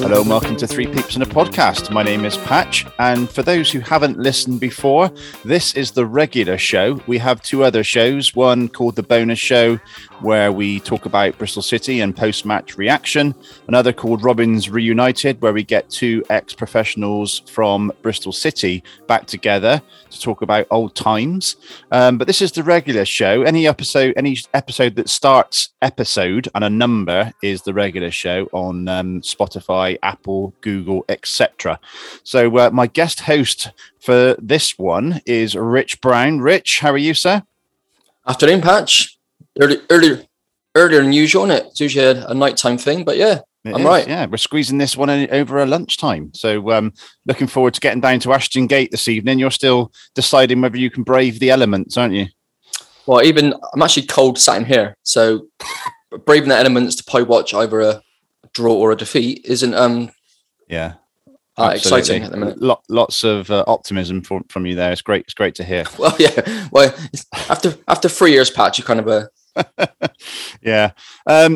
Hello and welcome to Three Peeps in a Podcast. My name is Patch, and for those who haven't listened before, this is the regular show. We have two other shows, one called The Bonus Show, where we talk about Bristol City and post-match reaction, another called Robins Reunited, where we get two ex-professionals from Bristol City back together to talk about old times. But this is the regular show. Any episode that starts episode and a number is the regular show on Spotify, Apple, Google, etc. So my guest host for this one is Rich Brown. Rich, how are you, sir? Afternoon, Patch. Earlier than usual, isn't it? It's usually a nighttime thing, but yeah, I'm right. Yeah, we're squeezing this one over a lunchtime. So looking forward to getting down to Ashton Gate this evening. You're still deciding whether you can brave the elements, aren't you? Well, I'm actually cold sat in here. So braving the elements to pie watch either a draw or a defeat isn't exciting at the minute. Lots of optimism from you there. It's great to hear. Well, yeah. Well, after 3 years, Patch, you kind of yeah.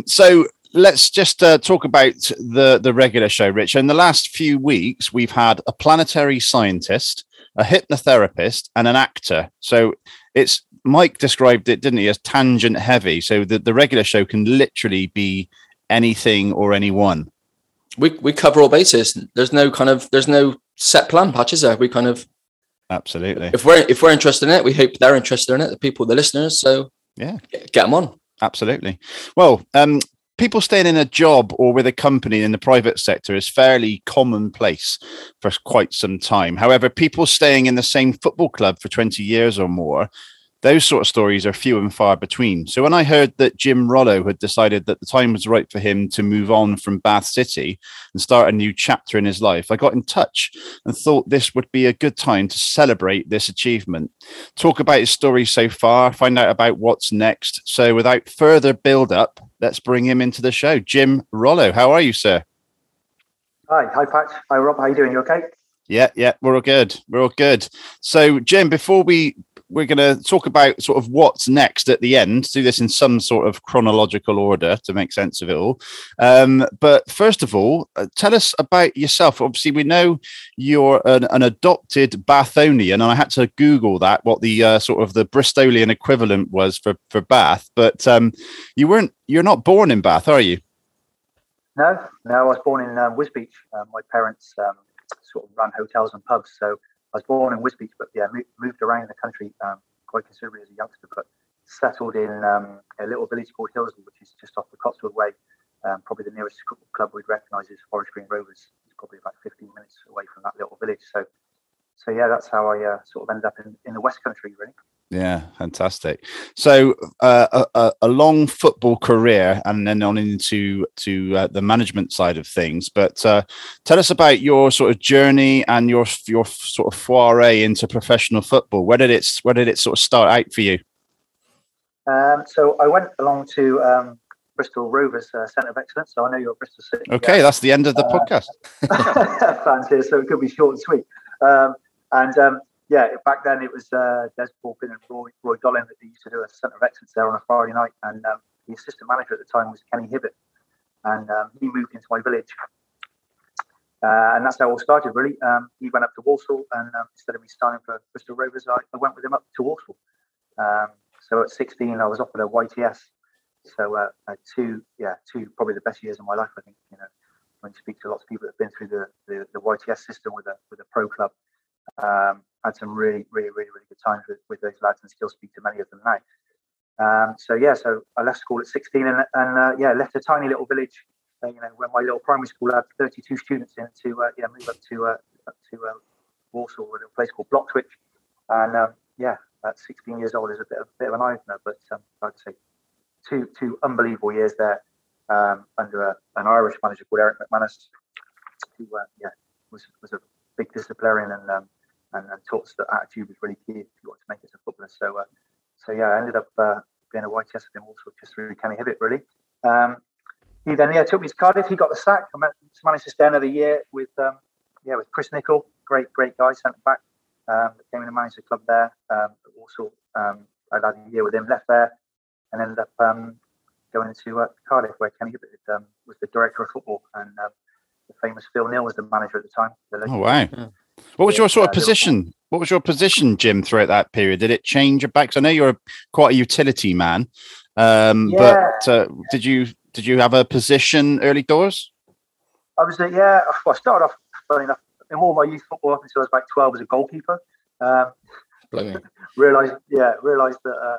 So let's just talk about the regular show, Rich. In the last few weeks, we've had a planetary scientist, a hypnotherapist, and an actor. So it's Mike described it, didn't he, as tangent heavy. So the regular show can literally be anything or anyone. We cover all bases. There's no set plan, Patch, is there? We kind of absolutely. If we're interested in it, we hope they're interested in it. The people, the listeners. So. Yeah, get them on. Absolutely. Well, people staying in a job or with a company in the private sector is fairly commonplace for quite some time. However, people staying in the same football club for 20 years or more, those sort of stories are few and far between. So when I heard that Jim Rollo had decided that the time was right for him to move on from Bath City and start a new chapter in his life, I got in touch and thought this would be a good time to celebrate this achievement. Talk about his story so far, find out about what's next. So without further build-up, let's bring him into the show. Jim Rollo, how are you, sir? Hi, Pat. Hi, Rob. How are you doing? You okay? Yeah, we're all good. So, Jim, before we're going to talk about sort of what's next at the end, do this in some sort of chronological order to make sense of it all. But first of all, tell us about yourself. Obviously, we know you're an adopted Bathonian, and I had to Google that, what the sort of the Bristolian equivalent was for Bath. But you're not born in Bath, are you? No, I was born in Wisbeach. My parents sort of run hotels and pubs, so I was born in Wisbeach, but yeah, moved around the country quite considerably as a youngster, but settled in a little village called Hillsdale, which is just off the Cotswold Way. Probably the nearest football club we'd recognise is Forest Green Rovers. It's probably about 15 minutes away from that little village. So yeah, that's how I sort of ended up in the West Country, really. Yeah, fantastic. So a long football career and then on into the management side of things. But tell us about your sort of journey and your sort of foray into professional football. Where did it sort of start out for you? So I went along to Bristol Rovers Centre of Excellence. So I know you're at Bristol City. Okay, yeah. That's the end of the podcast. Fans here, so it could be short and sweet. Yeah, back then it was Des Paupin and Roy Dolan that they used to do a centre of excellence there on a Friday night, and the assistant manager at the time was Kenny Hibbitt, and he moved into my village, and that's how it all started, really. He went up to Walsall, and instead of me signing for Bristol Rovers, I went with him up to Walsall. So at 16, I was offered a YTS, so two probably the best years of my life, I think. You know, when you speak to lots of people that have been through the YTS system with a pro club. Had some really good times with those lads, and still speak to many of them now. So I left school at 16 and left a tiny little village, where my little primary school had 32 students in to move up to Walsall with a place called Bloxwich, and at 16 years old is a bit of an eye-opener, but I'd say two unbelievable years there under an Irish manager called Eric McManus, who was a big disciplinarian and taught us that attitude was really key if you want to make it as a footballer. So I ended up being a YTS with him also just through Kenny Hibbitt, really. He then took me to Cardiff. He got the sack. I managed to stay another year with Chris Nickel, great guy, centre back. Came in and managed the club there. Also, I had a year with him, left there, and ended up going to Cardiff, where Kenny Hibbitt was the director of football, and the famous Phil Neal was the manager at the time. Oh, wow. Yeah. What was your sort of position? What was your position, Jim, throughout that period? Did it change your back? Because I know you're quite a utility man, but did you have a position early doors? I was, I started off, funny enough, in all my youth football up until I was about 12 as a goalkeeper. Realised that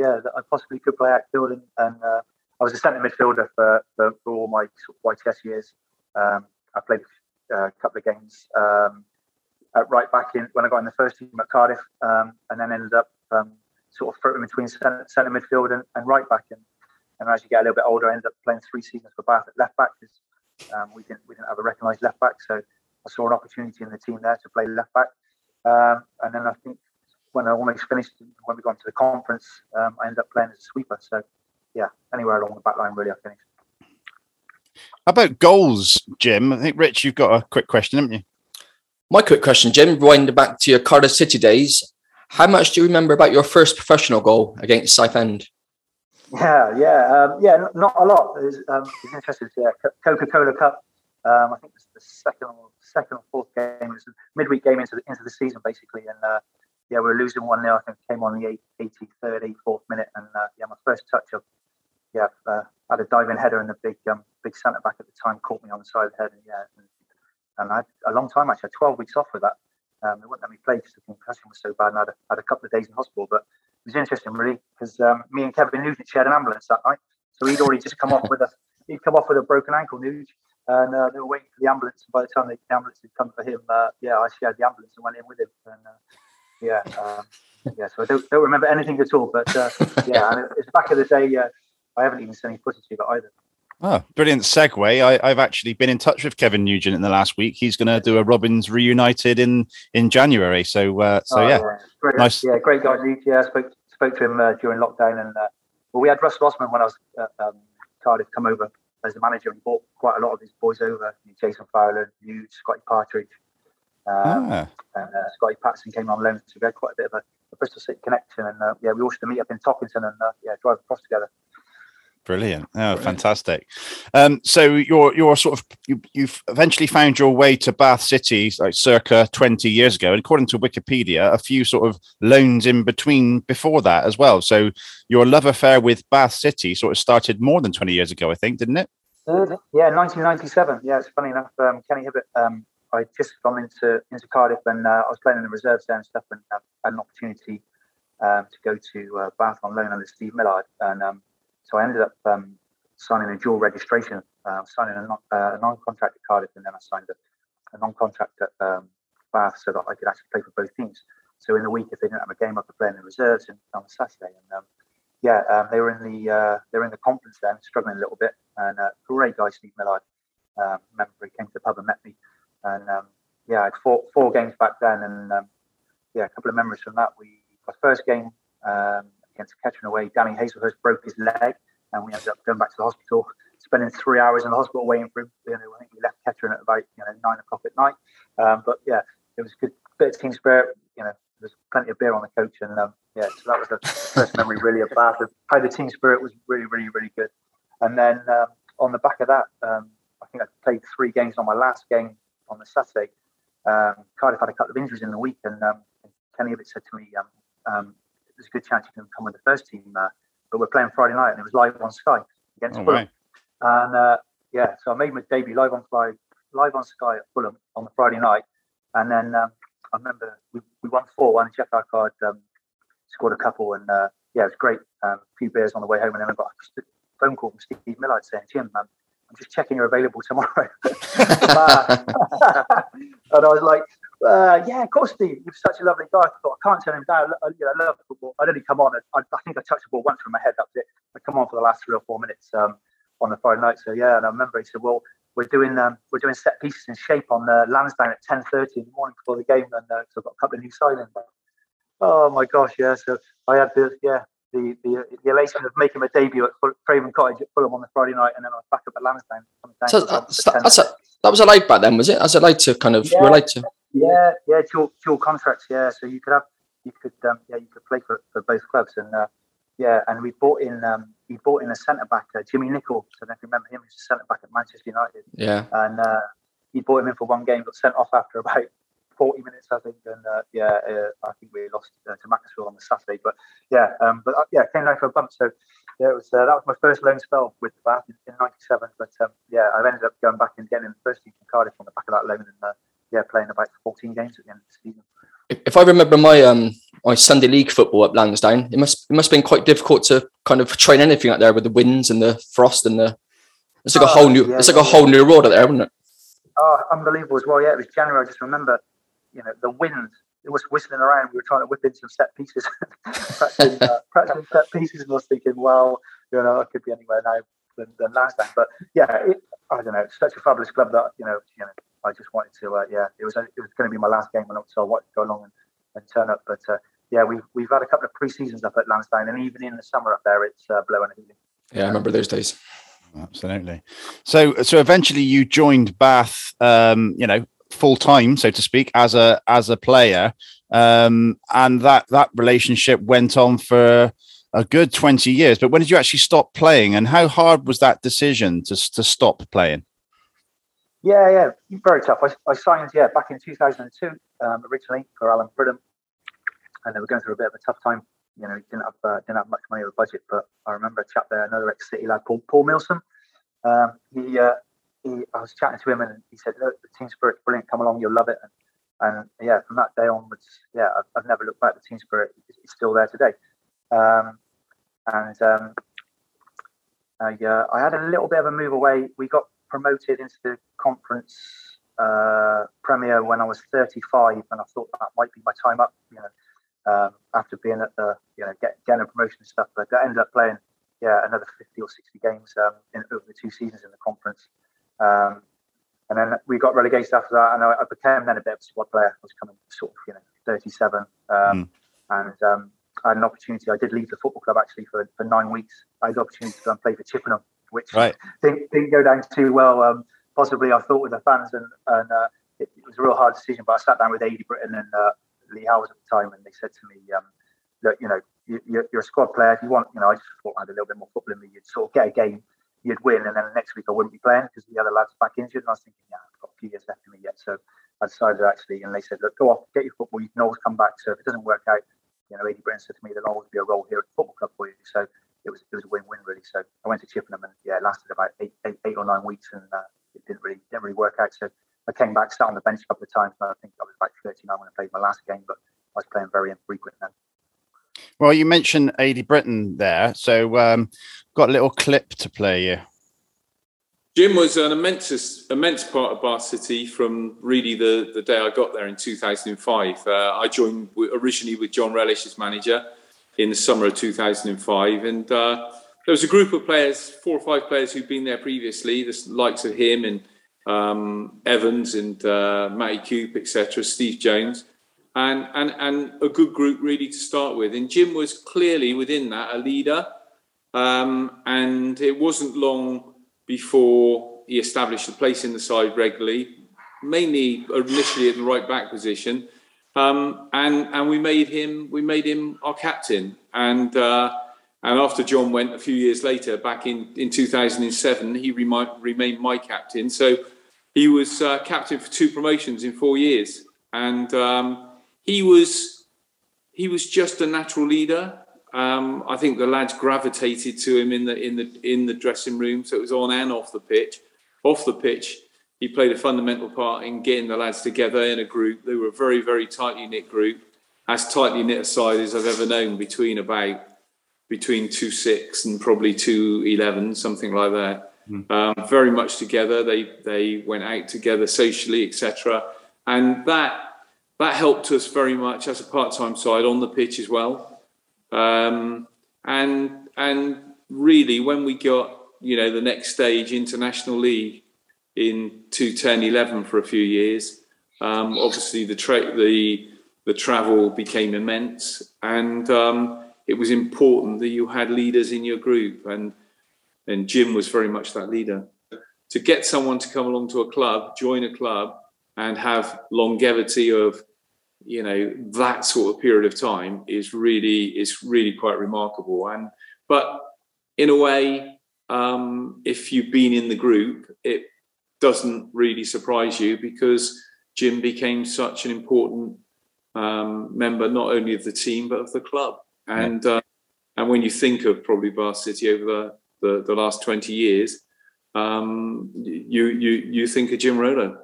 I possibly could play outfield, and I was a centre midfielder for all my sort of YTS years. I played a couple of games at right back in when I got in the first team at Cardiff, and then ended up sort of floating between centre midfield and right back. And as you get a little bit older, I ended up playing 3 seasons for Bath at left back because we didn't have a recognised left back, so I saw an opportunity in the team there to play left back. And then I think when I almost finished, when we got into the conference, I ended up playing as a sweeper. So, yeah, anywhere along the back line, really, I finished. How about goals, Jim? I think, Rich, you've got a quick question, haven't you? My quick question, Jim, going back to your Cardiff City days, how much do you remember about your first professional goal against Southend? Yeah, not a lot. It's interesting. Yeah, Coca-Cola Cup. I think it's the second or fourth game. It's a midweek game into the season, basically. And we were losing 1-0. I think came on the 83rd, 84th minute. And my first touch of had a diving header, and the big centre back at the time caught me on the side of the head. And I had a long time actually. I had 12 weeks off with that. They wouldn't let me play because the concussion was so bad, and I had a couple of days in hospital. But it was interesting, really, because me and Kevin Nugent shared an ambulance that night. So he'd already just come off with a broken ankle, Nugent, and they were waiting for the ambulance. And by the time the ambulance had come for him, I shared the ambulance and went in with him. And so I don't remember anything at all. But and it's back of the day. I haven't even seen any footage of it either. Oh, brilliant segue. I've actually been in touch with Kevin Nugent in the last week. He's going to do a Robins Reunited in January. Great guy, Nugent. Yeah, I spoke to him during lockdown. And we had Russ Rossman when I was at Cardiff come over as the manager and brought quite a lot of his boys over. Jason Fowler, Nugent, Scotty Partridge. And Scotty Patson came on loan. So we had quite a bit of a Bristol City connection. And we all used to meet up in Toppington and drive across together. Brilliant! Oh, fantastic! So you're sort of you've eventually found your way to Bath City, like circa 20 years ago, and according to Wikipedia, a few sort of loans in between before that as well. So your love affair with Bath City sort of started more than 20 years ago, I think, didn't it? Yeah, 1997. Yeah, it's funny enough. Kenny Hibbitt, I'd just gone into Cardiff, and I was playing in the reserves there and stuff, and had an opportunity to go to Bath on loan under Steve Millard, and. So I ended up signing a dual registration, signing a non-contract at Cardiff, and then I signed a non-contract at Bath so that I could actually play for both teams. So in the week, if they didn't have a game, I could play in the reserves on Saturday. And they were in the conference then, struggling a little bit. And great guy, Steve Millard. I remember he came to the pub and met me. And I'd four games back then. And a couple of memories from that. Our first game, against Kettering away, Danny Hazelhurst broke his leg, and we ended up going back to the hospital, spending 3 hours in the hospital waiting for him. I think we left Kettering at about 9:00 at night. It was a good bit of team spirit. There was plenty of beer on the coach, and so that was the first memory really of Bath, of how the team spirit was really, really, really good. And then on the back of that, I think I played 3 games. On my last game on the Saturday, Cardiff had a couple of injuries in the week, and Kenny Hibbitt said to me, there's a good chance you can come with the first team, but we're playing Friday night, and it was live on Sky against Fulham. Right. And so I made my debut live on Sky at Fulham on the Friday night, and then I remember we won 4-1. Jeff Arkard scored a couple, and it was great. A few beers on the way home, and then I got a phone call from Steve Millard saying, "Jim, I'm just checking you're available tomorrow." And I was like, of course, Steve. You're such a lovely guy. I thought, I can't turn him down. I love football. I'd only come on. I think I touched the ball once with my head. That's it. I come on for the last 3 or 4 minutes on the Friday night. So and I remember he said, "Well, we're doing set pieces in shape on Lansdowne at 10:30 in the morning before the game, and so I've got a couple of new signings." Oh my gosh, yeah. So I had the elation of making my debut at Craven Cottage at Fulham on the Friday night, and then I was back up at Lansdowne. So that was allowed back then, was it? As allowed to kind of relate to. Yeah, dual contracts. Yeah, so you could play for both clubs, and Yeah, and we bought in a centre back, Jimmy Nickel. So I don't remember him. He was a centre back at Manchester United. Yeah, and he bought him in for one game, got sent off after about 40 minutes, I think. And I think we lost to Macclesfield on the Saturday. But yeah, came down for a bump. So yeah, it was that was my first loan spell with Bath in '97. But I've ended up going back and getting in the first team from Cardiff on the back of that loan, and playing about 14 games at the end of the season. If I remember my Sunday league football at Lansdowne, it must have been quite difficult to kind of train anything out there with the winds and the frost and the. It's like a whole new world out there, isn't it? Oh, unbelievable as well. Yeah, it was January. I just remember, the wind. It was whistling around. We were trying to whip in some set pieces, practicing set pieces, and I was thinking, well, I could be anywhere now than Lansdowne. But yeah, I don't know. It's such a fabulous club that I just wanted to. It was going to be my last game, so I wanted to go along and turn up. But we've had a couple of pre-seasons up at Lansdowne, and even in the summer up there, it's blowing a healing. Yeah, I remember those days. Absolutely. So eventually you joined Bath, full time, so to speak, as a player, and that relationship went on for a good 20 years. But when did you actually stop playing, and how hard was that decision to stop playing? Yeah, very tough. I signed, back in 2002, originally for Alan Pridham, and they were going through a bit of a tough time. He didn't have much money or a budget, but I remember a chap there, another ex-City lad, Paul Milsom. I was chatting to him, and he said, "Look, the team spirit's brilliant. Come along, you'll love it." And from that day onwards, I've never looked back. The team spirit is still there today. I had a little bit of a move away. We got promoted into the conference premier when I was 35, and I thought that might be my time up, after being at the getting a promotion and stuff, but I ended up playing another 50 or 60 games over the two seasons in the conference, and then we got relegated after that, and I became then a bit of a squad player. I was coming sort of 37, and I had an opportunity. I did leave the football club actually for 9 weeks. I had the opportunity to go and play for Chippenham, which didn't go down too well, possibly, I thought, with the fans, and it was a real hard decision. But I sat down with Aidy Britton and Lee Howells at the time, and they said to me, "Look, you're a squad player. If you want, I just thought I had a little bit more football in me. You'd sort of get a game, you'd win, and then the next week I wouldn't be playing because the other lads back injured." And I was thinking, I've got a few years left in me yet, so I decided actually. And they said, "Look, go off, get your football. You can always come back. So if it doesn't work out, Aidy Britton said to me, there'll always be a role here at the football club for you." So it was a win-win really. So I went to Chippenham, and it lasted about eight or 9 weeks, and it didn't really work out. So I came back, sat on the bench a couple of times, and I think I was about 39 when I played my last game, but I was playing very infrequent then. Well, you mentioned Aidy Britton there, so got a little clip to play you. Jim was an immense part of Bath City from really the day I got there in 2005. I joined originally with John Relish as manager in the summer of 2005, and there was a group of players, 4 or 5 players who'd been there previously, the likes of him and Evans and Matty Coope, etc., Steve Jones, and a good group really to start with. And Jim was clearly within that a leader, and it wasn't long before he established a place in the side regularly, mainly initially at the right back position, and we made him our captain. And and after John went a few years later, back in 2007, he remained my captain. So he was captain for 2 promotions in 4 years, and he was just a natural leader. I think the lads gravitated to him in the dressing room. So it was on and off the pitch. Off the pitch, he played a fundamental part in getting the lads together in a group. They were a very, very tightly knit group, as tightly knit a side as I've ever known. Between 2-6 and probably 2-11, something like that. Very much together. They went out together socially, etc. And that helped us very much as a part-time side on the pitch as well. And really, when we got the next stage, International League, in 2010-11 for a few years, obviously the travel became immense, and it was important that you had leaders in your group, and Jim was very much that leader. To get someone to come along to a club, join a club, and have longevity of you know, that sort of period of time is really quite remarkable. And but in a way, if you've been in the group, it doesn't really surprise you, because Jim became such an important member, not only of the team but of the club. And and when you think of probably Bath City over the last 20 years, you think of Jim Rollo.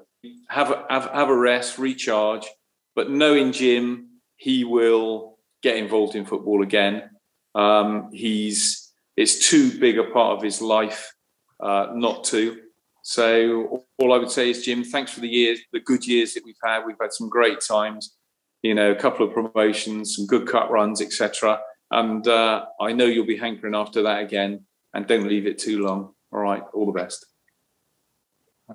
Have a rest, recharge, but knowing Jim, he will get involved in football again. It's too big a part of his life not to. So all I would say is, Jim, thanks for the years, the good years that we've had. We've had some great times, you know, a couple of promotions, some good cup runs, etc. And I know you'll be hankering after that again. And don't leave it too long. All right, all the best.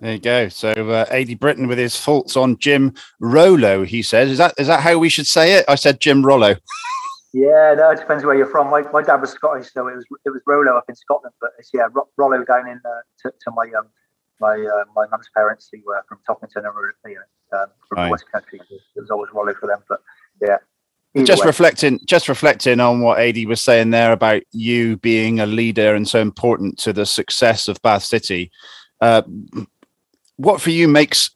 There you go. So Aidy Britton with his thoughts on Jim Rollo. He says, "Is that how we should say it?" I said Jim Rollo. Yeah, no, it depends where you're from. My dad was Scottish, so it was Rollo up in Scotland, but it's Rollo down in to my mum's parents, who were from Toppington and from the West Country. It was always Rollo for them, but yeah. Just reflecting on what Aidy was saying there about you being a leader and so important to the success of Bath City. What for you makes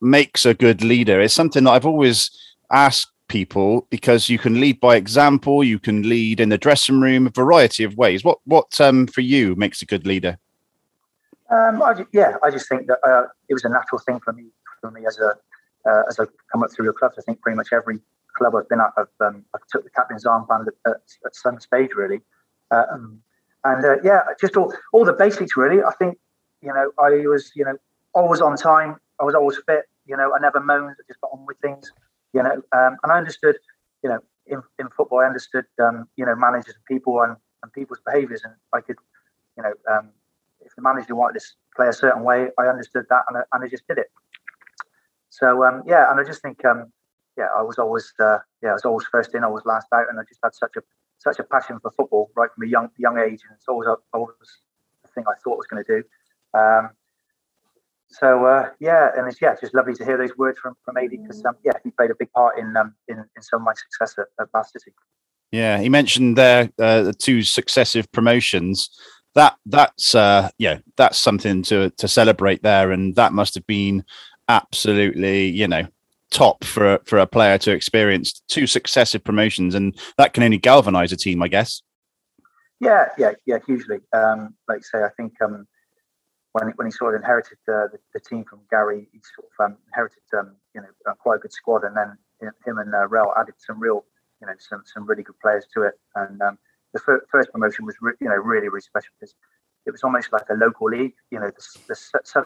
a good leader is something that I've always asked people, because you can lead by example, you can lead in the dressing room, a variety of ways. What for you makes a good leader? I just think that it was a natural thing for me as I come up through the clubs. I think pretty much every club I've been at, I took the captain's armband at some stage, really, just all the basics, really. I think, you know, I was, you know, always on time. I was always fit. You know, I never moaned. I just got on with things. You know, and I understood, you know, in football, I understood, you know, managers and people and people's behaviours, and I could, you know, if the manager wanted to play a certain way, I understood that, and I just did it. So and I just think, I was always, I was always first in, always last out, and I just had such a passion for football right from a young age, and it's always the thing I thought I was going to do. And it's just lovely to hear those words from Aidy, because he played a big part in some of my success at Bath City. Yeah, he mentioned there the two successive promotions. That's something to celebrate there, and that must have been absolutely, you know, top for a player to experience two successive promotions, and that can only galvanise a team, I guess. Yeah, hugely. Like I say, I think when he sort of inherited the team from Gary, he sort of inherited quite a good squad, and then him and Rel added some real, you know, some really good players to it. And the first promotion was really, really special, because it was almost like a local league. You know, the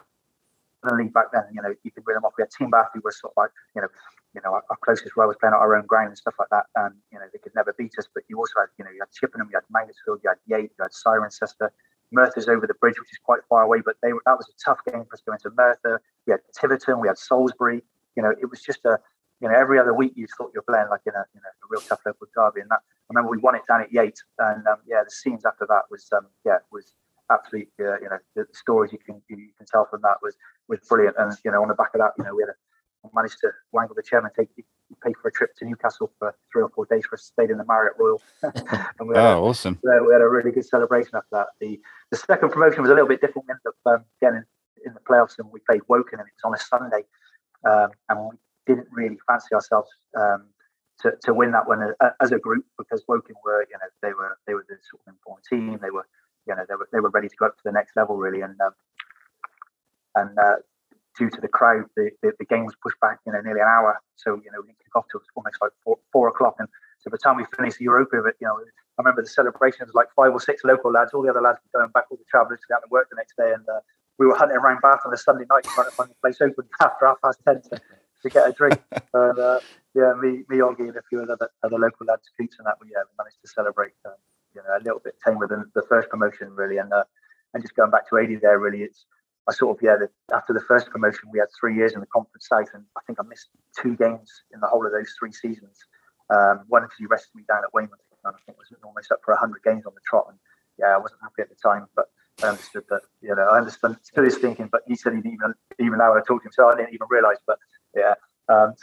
the league back then, you know, you could read them off. We had Team Bath, who were sort of like, you know, our closest rivals, playing at our own ground and stuff like that. And you know, they could never beat us. But you also had, you know, you had Chippenham, you had Mangotsfield, you had Yate, you had Cirencester, Merthyr over the bridge, which is quite far away. But that was a tough game for us going to Merthyr. We had Tiverton, we had Salisbury. You know, it was just a, you know, every other week you thought you were playing like in a real tough local derby. And that, I remember we won it down at Yate, and the scenes after that was absolutely, the stories you can tell from that was brilliant. And you know, on the back of that, you know, we had managed to wangle the chairman, pay for a trip to Newcastle for 3 or 4 days for us, stayed in the Marriott Royal. And awesome! We had a really good celebration after that. The second promotion was a little bit different. We ended up again in the playoffs, and we played Woking, and it was on a Sunday, and we didn't really fancy ourselves to win that one as a group, because Woking were, you know, they were the sort of important team. They were, you know, they were ready to go up to the next level, really, and due to the crowd, the game was pushed back, you know, nearly an hour. So you know, we didn't kick off till almost like 4 o'clock, and so by the time we finished the Europa, but you know, I remember the celebration was like 5 or 6 local lads. All the other lads were going back, all the travellers to go out and work the next day, and we were hunting around Bath on a Sunday night trying to find a place open after 10:30 to get a drink. And me, Oggy, and a few other local lads, Coots, and that we managed to celebrate. You know, a little bit tamer than the first promotion, really, and just going back to Aidy there, really, it's after the first promotion, we had 3 years in the Conference South, and I think I missed 2 games in the whole of those 3 seasons. One because you rested me down at Weymouth, and I think it was almost up for 100 games on the trot, and I wasn't happy at the time, but I understood that. You know, I understood his thinking, but he said he didn't even allow her to talk to himself. I didn't even realise, but yeah, But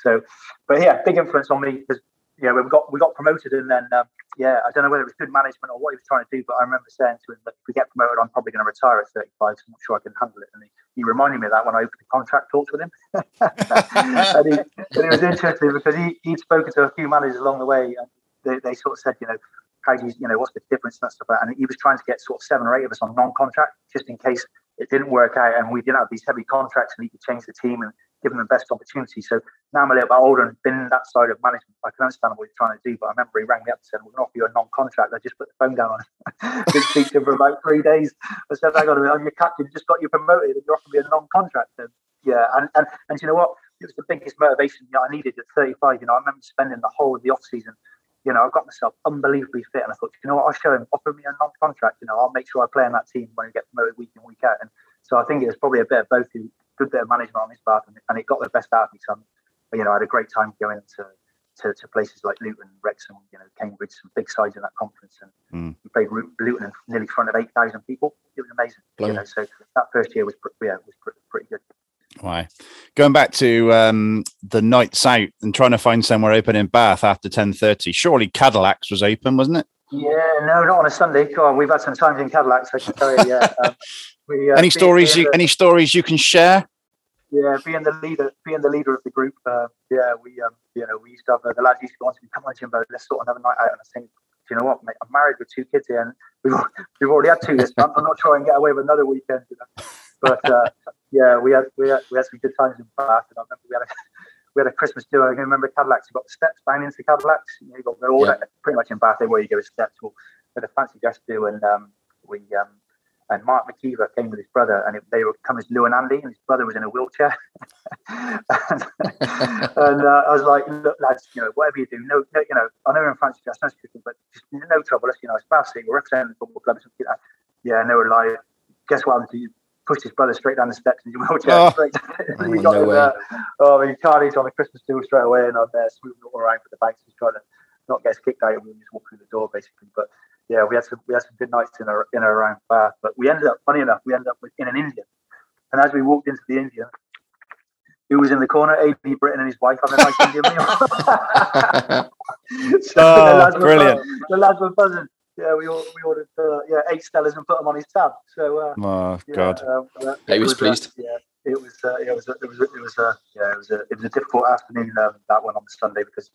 yeah, big influence on me because when we got promoted, and then I don't know whether it was good management or what he was trying to do, but I remember saying to him that if we get promoted, I'm probably going to retire at 35. So I'm not sure I can handle it. And he reminded me of that when I opened the contract talks with him. and it was interesting because he'd spoken to a few managers along the way, and they sort of said, how do you, what's the difference and that stuff. And he was trying to get sort of 7 or 8 of us on non-contract, just in case it didn't work out and we didn't have these heavy contracts, and he could change the team and give them the best opportunity. So now I'm a little bit older and been that side of management, I can understand what he's trying to do. But I remember he rang me up and said, "We're going to offer you a non-contract." I just put the phone down on him. Didn't speak to him for about 3 days. I said, "I got to be on your captain. Just got you promoted, and you're offering me a non-contract." And and you know what? It was the biggest motivation that I needed at 35. I remember spending the whole of the off season. I got myself unbelievably fit, and I thought, I'll show him. Offer me a non-contract. I'll make sure I play on that team when I get promoted week in, week out. And so I think it was probably a bit of both. Good bit of management on his part, and it got the best out of me. So, I had a great time going to places like Luton, Wrexham, Cambridge, some big sides in that conference, and we played Luton in nearly front of 8,000 people. It was amazing. So that first year was pretty good. Right, going back to the nights out and trying to find somewhere open in Bath after 10:30. Surely Cadillacs was open, wasn't it? Yeah, no, not on a Sunday. God, we've had some times in Cadillacs, I can tell you. Yeah. Any stories you can share? Yeah, being the leader of the group. We used to have the lads used to go on to me, "Come on, Jimbo, let's sort another night out." And I think, mate, I'm married with 2 kids here, and we've already had 2 this month. I'm not trying to get away with another weekend. But we had some good times in Bath, and I remember we had a Christmas do. I can remember Cadillacs. You got the steps down into Cadillacs. You got they're all pretty much in Bath. They where you go with steps. Well, we had a fancy dress do, and and Mark McKeever came with his brother, and they were come as Lou and Andy, and his brother was in a wheelchair. and I was like, "Look, lads, whatever you do, no, I know you're in France, just but just no trouble. It's Bath City, we're representing the football club." Like that. Yeah, no lie. Guess what happened to you? Pushed his brother straight down the steps in his wheelchair. We got carnage on the Christmas deal straight away, and I'm there smoothing all around for the banks, just trying to not get kicked out, and we just walk through the door basically. But yeah, we had some good nights in and around Bath, but we ended up, funny enough, in an Indian. And as we walked into the Indian, who was in the corner? Aidy Britton and his wife having a nice Indian meal. Brilliant! The lads were buzzing. Yeah, we ordered 8 Stellas and put them on his tab. So, God, he was pleased. It was a difficult afternoon that one on the Sunday because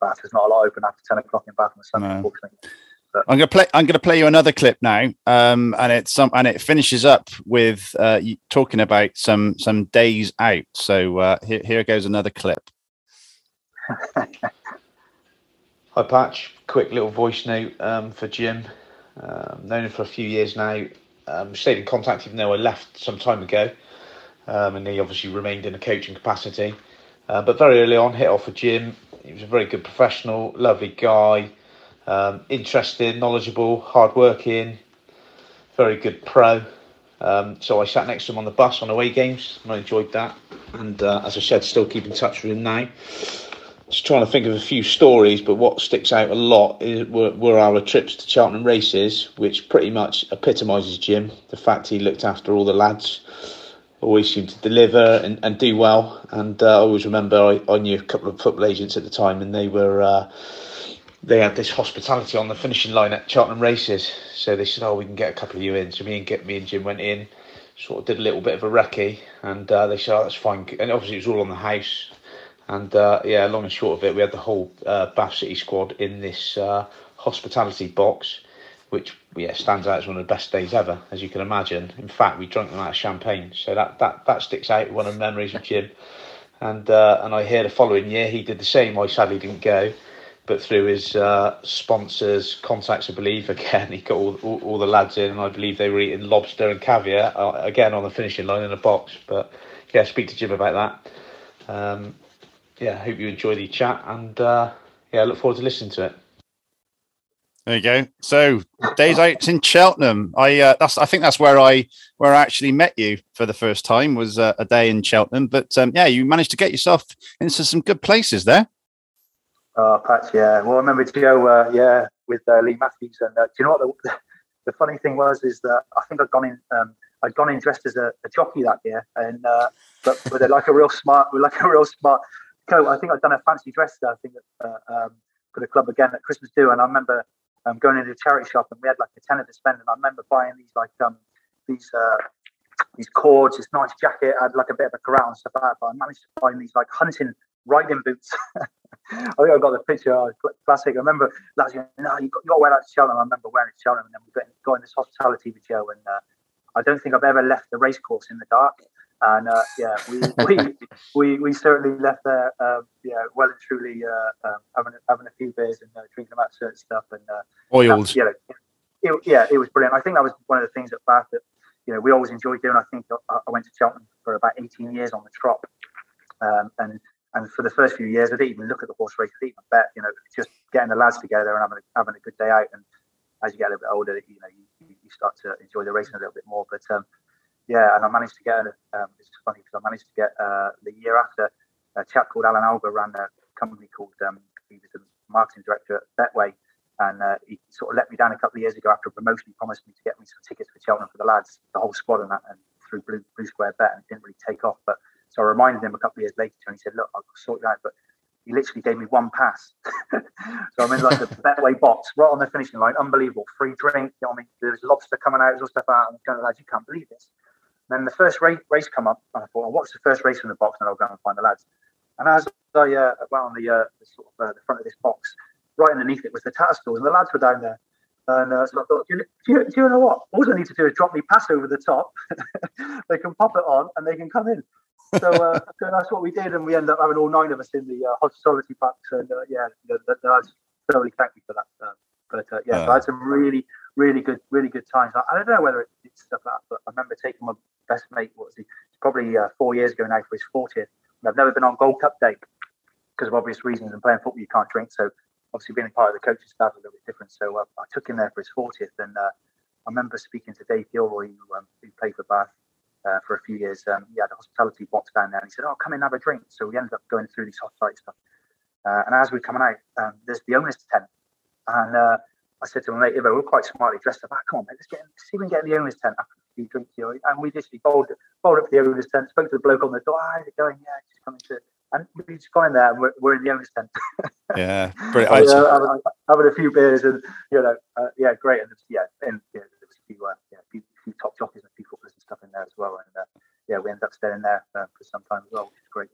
Bath was not a lot open after 10 o'clock in Bath on the Sunday, unfortunately. But I'm going to play you another clip now, and it finishes up with you talking about some days out. So here goes another clip. Hi, Patch. Quick little voice note for Jim. Known him for a few years now. Stayed in contact even though I left some time ago, and he obviously remained in a coaching capacity. But very early on, hit off with Jim. He was a very good professional, lovely guy. Interesting, knowledgeable, hard-working, very good pro. So I sat next to him on the bus on away games, and I enjoyed that. And as I said, still keep in touch with him now. Just trying to think of a few stories, but what sticks out a lot were our trips to Cheltenham races, which pretty much epitomises Jim. The fact he looked after all the lads, always seemed to deliver and do well. And I always remember I knew a couple of football agents at the time, and they were... They had this hospitality on the finishing line at Cheltenham races. So they said, "Oh, we can get a couple of you in." So me and Jim went in, sort of did a little bit of a recce, and they said, "Oh, that's fine." And obviously it was all on the house. And long and short of it, we had the whole Bath City squad in this hospitality box, which stands out as one of the best days ever, as you can imagine. In fact, we drank them out of champagne. So that sticks out, one of the memories of Jim. And I hear the following year he did the same. I sadly didn't go. But through his sponsors, contacts, I believe, again, he got all the lads in, and I believe they were eating lobster and caviar, again, on the finishing line in a box. But, speak to Jim about that. Hope you enjoy the chat, and, look forward to listening to it. There you go. So, days out in Cheltenham. I think that's where I actually met you for the first time, was a day in Cheltenham. But, you managed to get yourself into some good places there. Oh, Patch, yeah. Well, I remember Joe, with Lee Matthews. And do you know what the funny thing was? Is that I think I'd gone in dressed as a jockey that year, and but with like a real smart coat. I think I'd done a fancy dress there, I think, for the club again at Christmas too. And I remember going into a charity shop and we had like a tenner to spend. And I remember buying these like these cords, this nice jacket. I had like a bit of a corral and stuff like that. But I managed to find these like hunting riding boots. I think I got the picture. Classic. I remember lads going, "No, you got to wear that to Cheltenham." I remember wearing it to Cheltenham, and then we got in this hospitality with Joe. And I don't think I've ever left the racecourse in the dark. And we certainly left there, well and truly having a few beers and drinking about certain stuff and oiled. It was brilliant. I think that was one of the things at Bath that we always enjoyed doing. I think I went to Cheltenham for about 18 years on the trot, and for the first few years I didn't even look at the horse race. I didn't even bet. Just getting the lads together and having a good day out. And as you get a little bit older, you start to enjoy the racing a little bit more. But and I managed to get, it's funny because I managed to get, the year after, a chap called Alan Alba ran a company called, he was the marketing director at Betway, and he sort of let me down a couple of years ago after a promotion. He promised me to get me some tickets for Cheltenham for the lads, the whole squad and that, and through Blue Square Bet, and it didn't really take off. But so I reminded him a couple of years later and he said, "Look, I'll sort you out," but he literally gave me one pass. So I'm in like the Betway box, right on the finishing line, unbelievable, free drink, there's lobster coming out, there's all stuff out, and I'm going, "Lads, you can't believe this." Then the first race come up, and I thought, I'll watch the first race in the box, and I'll go and find the lads. And as I went on the front of this box, right underneath it was the Tattersalls, and the lads were down there. And so I thought, do you know what? All I need to do is drop me pass over the top. They can pop it on, and they can come in. So, so that's what we did, and we ended up having all nine of us in the hospitality packs. And the lads thoroughly thank me for that. So I had some really good times. I don't know whether it's stuff like that, but I remember taking my best mate, it's probably 4 years ago now, for his 40th. And I've never been on Gold Cup day because of obvious reasons, and playing football you can't drink. So obviously being a part of the coaching staff is a little bit different. So I took him there for his 40th, and I remember speaking to Dave Gilroy, who played for Bath for a few years. He had a hospitality box down there, and he said, "Oh, come in and have a drink." So we ended up going through these hospitality stuff. And as we're coming out, there's the owner's tent. And I said to my mate, "We're quite smartly dressed up. Come on, mate, let's see if we can get in the owner's tent after a few drinks." And we just bowled up the owner's tent, spoke to the bloke on the door. "How's it going?" "Yeah, just coming to." And we just got in there, and we're in the owner's tent. Yeah, pretty awesome. Having a few beers, and great. And there was a few top jockeys and a few footballers and stuff in there as well. And we ended up staying there for some time as well, which is great.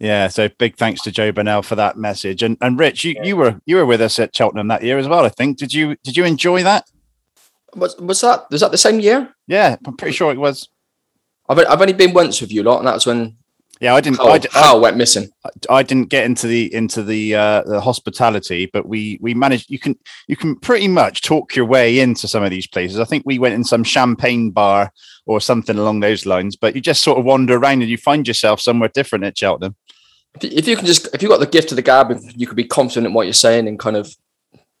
Yeah, so big thanks to Joe Bernal for that message. And Rich, you were with us at Cheltenham that year as well, I think. Did you enjoy that? Was that the same year? Yeah, I'm pretty sure it was. I've only been once with you lot, and that was when Hal went missing. I didn't get into the hospitality, but we managed. You can pretty much talk your way into some of these places. I think we went in some champagne bar or something along those lines, but you just sort of wander around and you find yourself somewhere different at Cheltenham. If you got the gift of the gab, you could be confident in what you're saying and kind of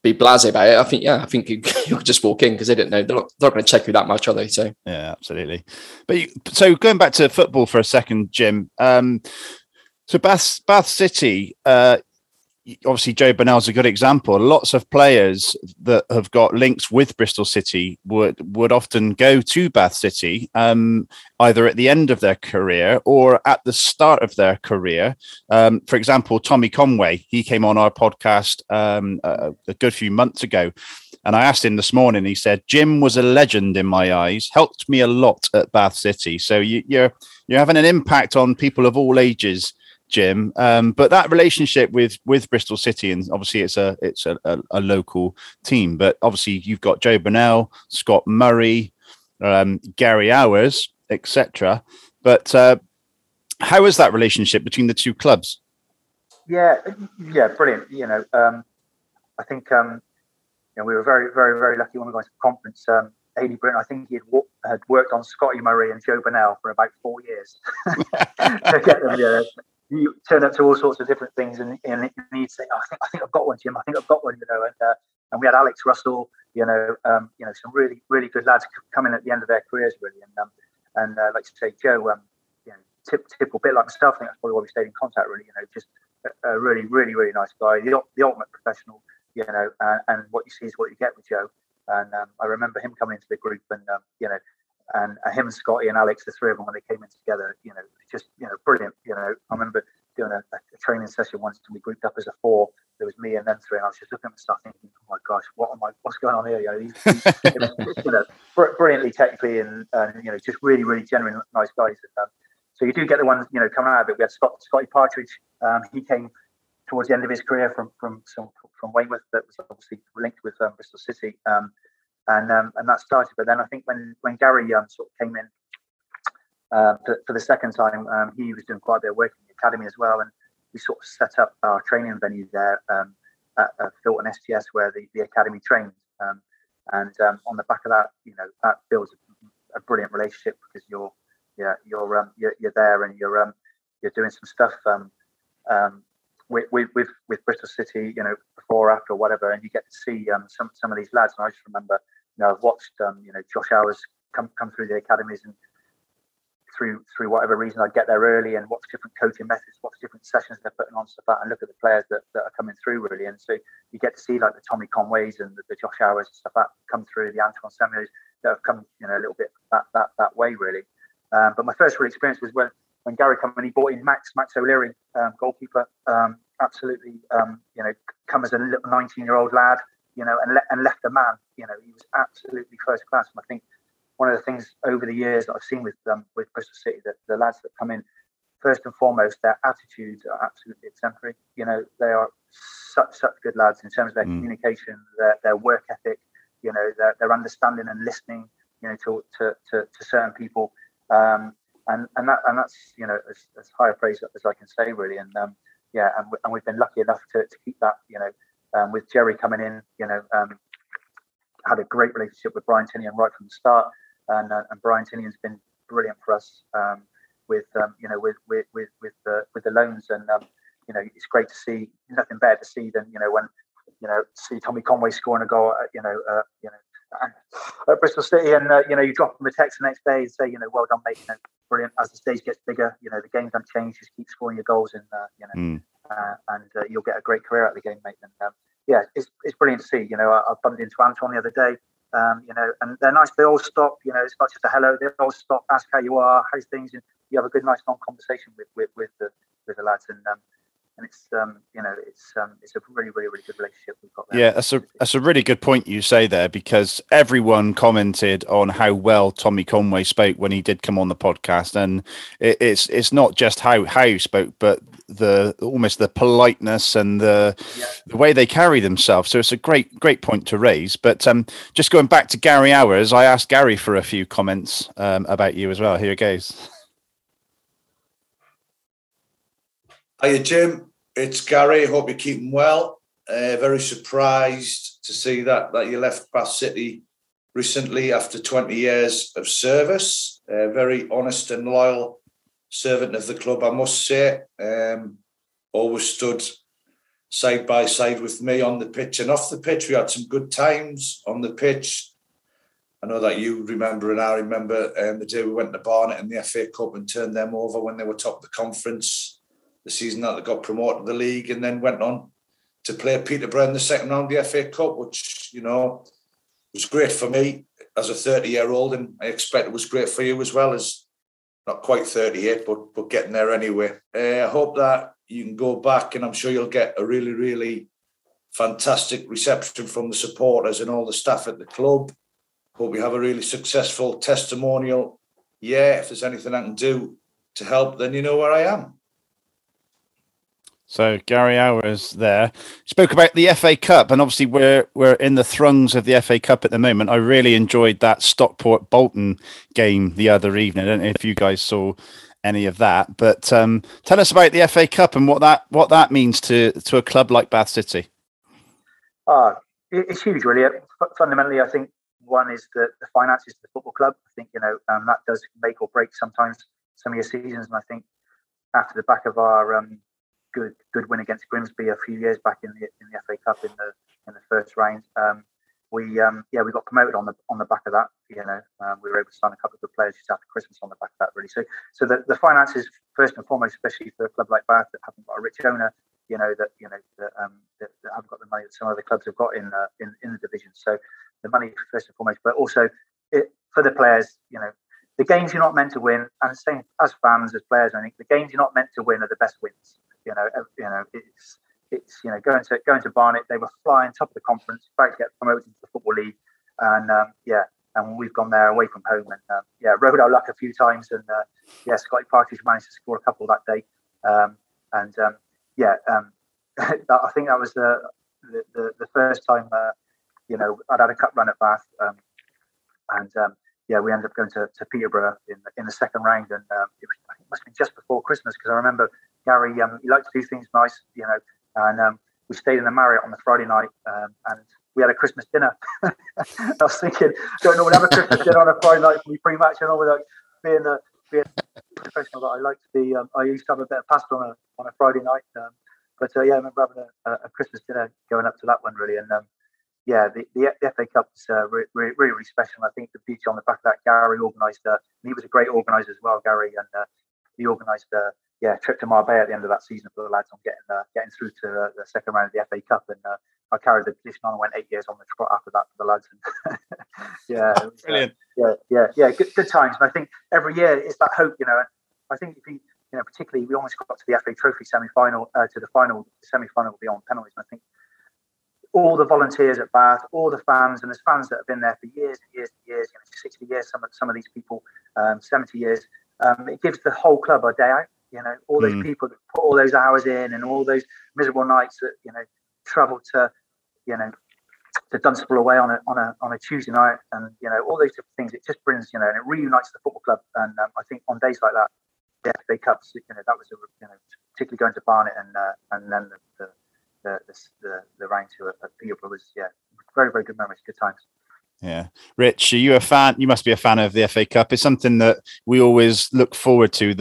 be blasé about it. I think you could just walk in because they didn't know. They're not going to check you that much, are they? So yeah, absolutely. But so going back to football for a second, Jim. So Bath City. Obviously, Joe Bernal's a good example. Lots of players that have got links with Bristol City would often go to Bath City, either at the end of their career or at the start of their career. For example, Tommy Conway, he came on our podcast a good few months ago, and I asked him this morning. He said, "Jim was a legend in my eyes, helped me a lot at Bath City." So you're having an impact on people of all ages, Jim, but that relationship with Bristol City, and obviously it's a local team, but obviously you've got Joe Bernal, Scott Murray, Gary Hours, etc. But how is that relationship between the two clubs? Yeah, brilliant. I think we were very, very, very lucky when we got to the conference. Aidy Britton, I think he had worked on Scotty Murray and Joe Bernal for about 4 years. To get them, yeah. You turn up to all sorts of different things, and you'd say, "Oh, I think I've got one, Jim. I think I've got one," And we had Alex Russell, some really, really good lads coming at the end of their careers, really. And like you say, Joe, Tip a bit like myself. I think that's probably why we stayed in contact, really. Just a really, really, really nice guy, the ultimate professional. And what you see is what you get with Joe. And I remember him coming into the group, and and him and Scotty and Alex, the three of them, when they came in together, brilliant. I remember doing a training session once, and we grouped up as a four. There was me and then three, and I was just looking at the stuff thinking, oh my gosh, what's going on here? You know, he's brilliantly technically and just really, really genuine, nice guys. And, so you do get the ones, coming out of it. We had Scotty Partridge. He came towards the end of his career from Weymouth, that was obviously linked with Bristol City. And that started. But then I think when Gary sort of came in for the second time, he was doing quite a bit of work in the academy as well. And we sort of set up our training venue there at Filton STS, where the academy trained. On the back of that, that builds a brilliant relationship, because you're there and you're doing some stuff with Bristol City, before, after, whatever, and you get to see some of these lads. And I just remember, I've watched Josh Hours come through the academies, and through whatever reason, I'd get there early and watch different coaching methods, watch different sessions they're putting on, stuff like that, and look at the players that are coming through, really. And so you get to see like the Tommy Conways and the Josh Hours and stuff like that come through, the Antoine Samuels that have come, a little bit that way, really. But my first real experience was when Gary came and he brought in Max O'Leary, goalkeeper, absolutely, come as a little 19-year-old lad, and left a man. He was absolutely first class. And I think one of the things over the years that I've seen with Bristol City, that the lads that come in, first and foremost, their attitudes are absolutely exemplary. They are such good lads in terms of their communication, their work ethic, their understanding and listening, to certain people. And that's as high a praise as I can say, really. And and we've been lucky enough to keep that. With Jerry coming in, had a great relationship with Brian Tinian right from the start, and Brian Tinian's been brilliant for us with the loans. And it's great to see. Nothing better to see than see Tommy Conway scoring a goal. At Bristol City, and you drop them a text the next day and say, well done, mate, brilliant. As the stage gets bigger, the game's unchanged. Just keep scoring your goals, and you'll get a great career out of the game, mate. And it's brilliant to see. I bumped into Antoine the other day, and they're nice. They all stop. It's not just a hello. They all stop, ask how you are, how's things, and you have a good, nice, long conversation with the lads. And it's a really, really, really good relationship we've got there. Yeah, that's a really good point you say there, because everyone commented on how well Tommy Conway spoke when he did come on the podcast, and it's not just how he spoke, but almost the politeness and the way they carry themselves. So it's a great point to raise. But just going back to Gary Hours, I asked Gary for a few comments about you as well. Here it goes. Hiya, Jim. It's Gary. Hope you're keeping well. Very surprised to see that you left Bath City recently after 20 years of service. Very honest and loyal servant of the club, I must say. Always stood side by side with me on the pitch and off the pitch. We had some good times on the pitch. I know that you remember, and I remember the day we went to Barnet in the FA Cup and turned them over when they were top of the conference. The season that they got promoted to the league and then went on to play Peterborough in the second round of the FA Cup, which, was great for me as a 30-year-old, and I expect it was great for you as well, as not quite 38, but getting there anyway. I hope that you can go back, and I'm sure you'll get a really, really fantastic reception from the supporters and all the staff at the club. Hope you have a really successful testimonial. Yeah, if there's anything I can do to help, then you know where I am. So Gary Hours there spoke about the FA Cup, and obviously we're in the throngs of the FA Cup at the moment. I really enjoyed that Stockport Bolton game the other evening. I don't know if you guys saw any of that, but tell us about the FA Cup and what that means to a club like Bath City. It's huge, really. Fundamentally, I think one is the finances of the football club. I think that does make or break sometimes some of your seasons, and I think after the back of our good win against Grimsby a few years back in the FA Cup in the first round. We got promoted on the back of that. We were able to sign a couple of good players just after Christmas on the back of that, really. So the finances first and foremost, especially for a club like Bath that haven't got a rich owner, that haven't got the money that some other clubs have got in the division. So the money first and foremost, but also for the players, the games you're not meant to win, and same as fans, as players, I think the games you're not meant to win are the best wins. Going to Barnet, they were flying top of the conference, trying to get promoted into the Football League, and we've gone there away from home and rode our luck a few times, and Scotty Partridge managed to score a couple that day, I think that was the first time I'd had a cup run at Bath, we ended up going to Peterborough in the second round, and it must have been just before Christmas, because I remember Gary, he liked to do things nice, and we stayed in the Marriott on the Friday night, and we had a Christmas dinner. I was thinking, don't normally have a Christmas dinner on a Friday night for me pre-match, and all without being professional that I like to be. I used to have a bit of pasta on a Friday night, I remember having a Christmas dinner going up to that one, really, and the FA Cup was really, really, really special. I think the beauty on the back of that, Gary organised, and he was a great organiser as well, Gary, and he organised a trip to Marbella at the end of that season for the lads on getting through to the second round of the FA Cup, and I carried the position on and went 8 years on the trot after that for the lads. And brilliant. Good times. And I think every year it's that hope, I think if you, particularly we almost got to the FA Trophy semi-final, to the final semi-final beyond penalties, and I think all the volunteers at Bath, all the fans, and there's fans that have been there for years and years and years, 60 years, some of these people, 70 years. It gives the whole club a day out, all those people that put all those hours in and all those miserable nights that, travel to, to Dunstable away on a Tuesday night, and, all those different things. It just brings, and it reunites the football club. And I think on days like that, the FA Cups, that was, particularly going to Barnet and then the round two at Peterborough was very, very good memories, good times. Yeah, Rich, are you a fan? You must be a fan of the FA Cup. It's something that we always look forward to.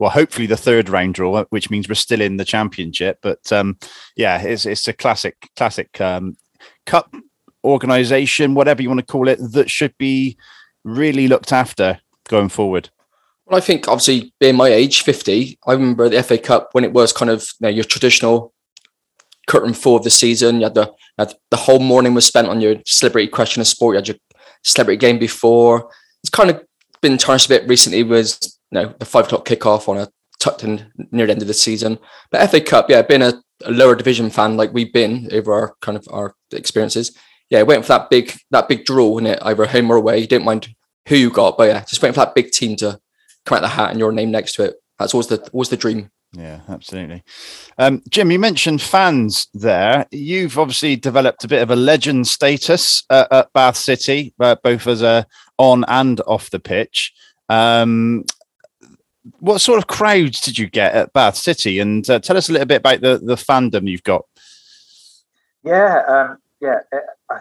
Hopefully the third round draw, which means we're still in the Championship. But it's a classic cup organisation, whatever you want to call it, that should be really looked after going forward. Well, I think obviously being my age, 50, I remember the FA Cup when it was kind of your traditional curtain four of the season. You had the whole morning was spent on your celebrity question of sport. You had your celebrity game before. It's kind of been tarnished a bit recently with the 5 o'clock kickoff on a tucked in near the end of the season. But FA Cup, being a lower division fan like we've been over our kind of our experiences, waiting for that big draw in it, either home or away. You don't mind who you got, but just waiting for that big team to come out of the hat and your name next to it. That's always the dream. Yeah, absolutely. Jim, you mentioned fans there. You've obviously developed a bit of a legend status at Bath City, both as a on and off the pitch. What sort of crowds did you get at Bath City? And tell us a little bit about the fandom you've got. I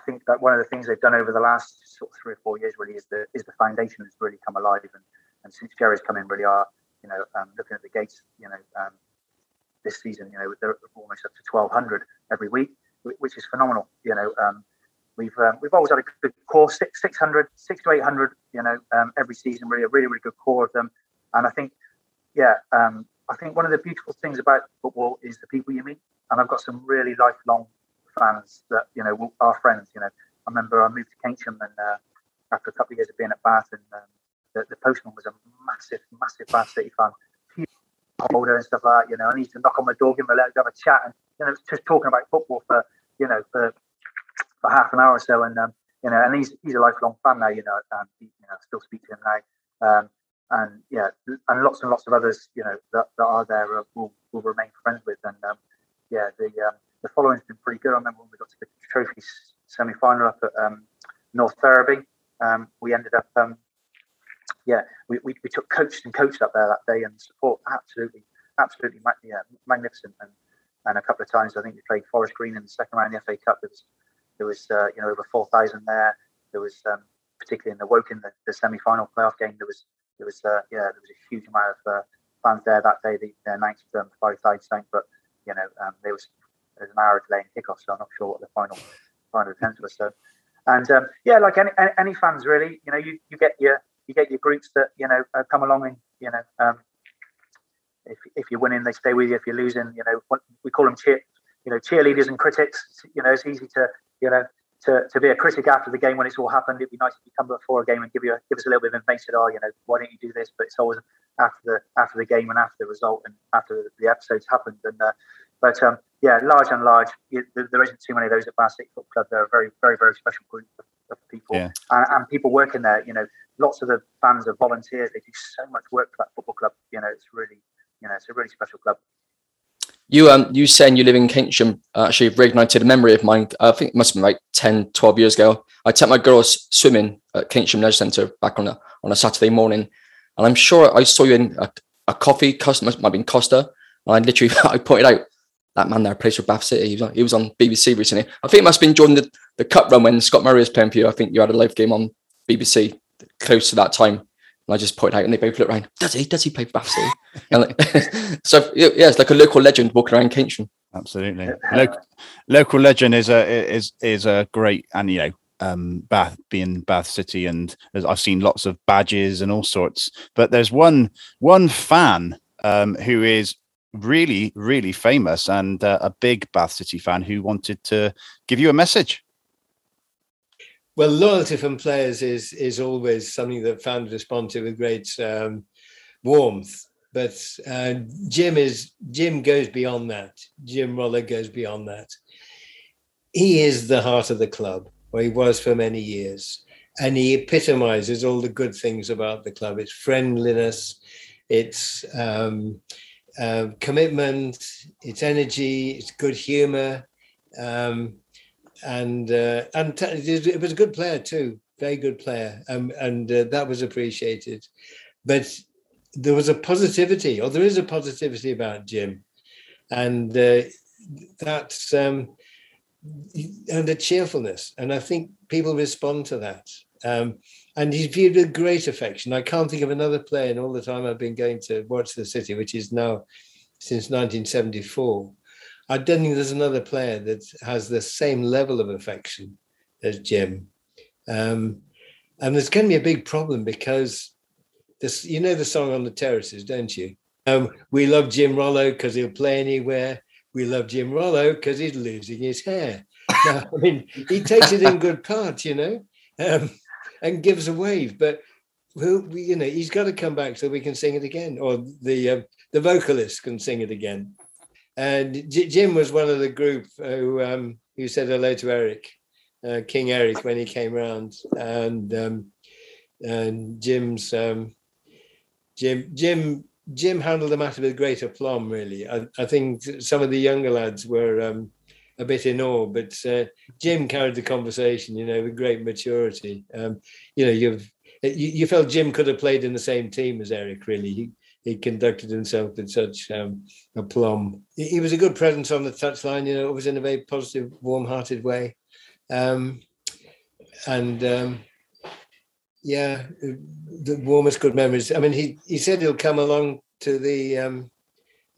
think that one of the things they've done over the last sort of 3 or 4 years really is the foundation has really come alive. And since Jerry's come in, really are. Looking at the gates, this season, they're almost up to 1,200 every week, which is phenomenal. We've always had a good core, 600 to 800, every season, really a really, really good core of them. And I think one of the beautiful things about football is the people you meet. And I've got some really lifelong fans that are friends. I remember I moved to Kettering, and after a couple of years of being at Bath, and the postman was a massive Bath City fan, older and stuff like that, and he used to knock on my door, give him a letter, have a chat, and just talking about football for half an hour or so, and and he's a lifelong fan now, I still speak to him now, and lots of others, that are there will remain friends with, and the following's been pretty good. I remember when we got to the trophy semi-final up at North Derby, we ended up. We took coached up there that day, and support absolutely magnificent. And a couple of times I think we played Forest Green in the second round of the FA Cup. There was over 4,000 there. There was particularly in the Woking the semi-final playoff game. There was a huge amount of fans there that day. The announced 5,000 sank, but there was an hour delay in kickoff, so I'm not sure what the final attempt was. So, and like any fans really, you get your. You get your groups that come along, and if you're winning, they stay with you. If you're losing, we call them cheerleaders and critics. It's easy to be a critic after the game when it's all happened. It'd be nice if you come before a game and give us a little bit of information. Why didn't you do this? But it's always after the game and after the result and after the episodes happened. And but large and large, there isn't too many of those at Bath City Football Club. They're a very, very, very special group of people, yeah. and people working there. You know, lots of the fans are volunteers. They do so much work for that football club. You know, it's a really special club. You saying you live in Keynesham actually reignited a memory of mine. I think it must have been like 10, 12 years ago. I took my girls swimming at Keynesham Leisure Centre back on a Saturday morning. And I'm sure I saw you in a coffee, customer, might have been Costa. And I pointed out that man there plays for Bath City. He was on BBC recently. I think it must have been during the cup run when Scott Murray was playing for you. I think you had a live game on BBC close to that time. And I just pointed out, and they both looked around. Does he play for Bath City? So yeah, it's like a local legend walking around Keynesham. Absolutely, local legend is a great, and you know, Bath being Bath City, and I've seen lots of badges and all sorts. But there's one fan who is really, really famous and a big Bath City fan who wanted to give you a message. Well, loyalty from players is always something that fans respond to with great warmth. But Jim goes beyond that. Jim Rollo goes beyond that. He is the heart of the club, or he was for many years, and he epitomizes all the good things about the club. It's friendliness, it's commitment, it's energy, it's good humour. And it was a good player too, very good player, and that was appreciated. But there was a positivity, or there is a positivity about Jim, and that's and a cheerfulness, and I think people respond to that. And he's viewed with great affection. I can't think of another player in all the time I've been going to watch the City, which is now since 1974. I don't think there's another player that has the same level of affection as Jim. And there's going to be a big problem because this, you know, the song on the terraces, don't you? We love Jim Rollo because he'll play anywhere. We love Jim Rollo because he's losing his hair. Now, I mean, he takes it in good part, you know, and gives a wave. But, you know, he's got to come back so we can sing it again, or the vocalist can sing it again. And Jim was one of the group who said hello to Eric, King Eric, when he came round. And Jim handled the matter with great aplomb, really. I think some of the younger lads were a bit in awe, but Jim carried the conversation, you know, with great maturity. You know, you felt Jim could have played in the same team as Eric, really. He conducted himself with such aplomb. He was a good presence on the touchline, you know, always in a very positive, warm-hearted way. The warmest good memories. I mean, he said he'll come along to the and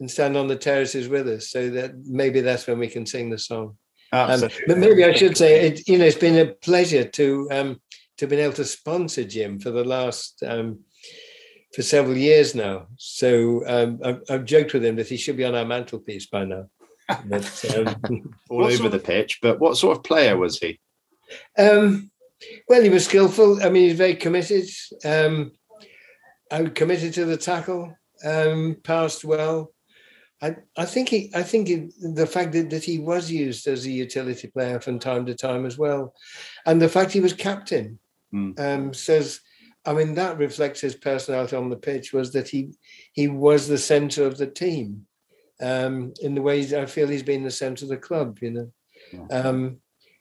stand on the terraces with us, so that maybe that's when we can sing the song. But maybe I should say, you know, it's been a pleasure to have been able to sponsor Jim for the last... for several years now. So I've joked with him that he should be on our mantelpiece by now. But, all over the pitch, but what sort of player was he? Well, he was skillful. I mean, he's very committed. Committed to the tackle, passed well. I think the fact that he was used as a utility player from time to time as well. And the fact he was captain says... I mean, that reflects his personality on the pitch, was that he was the centre of the team in the way I feel he's been the centre of the club, you know. Yeah.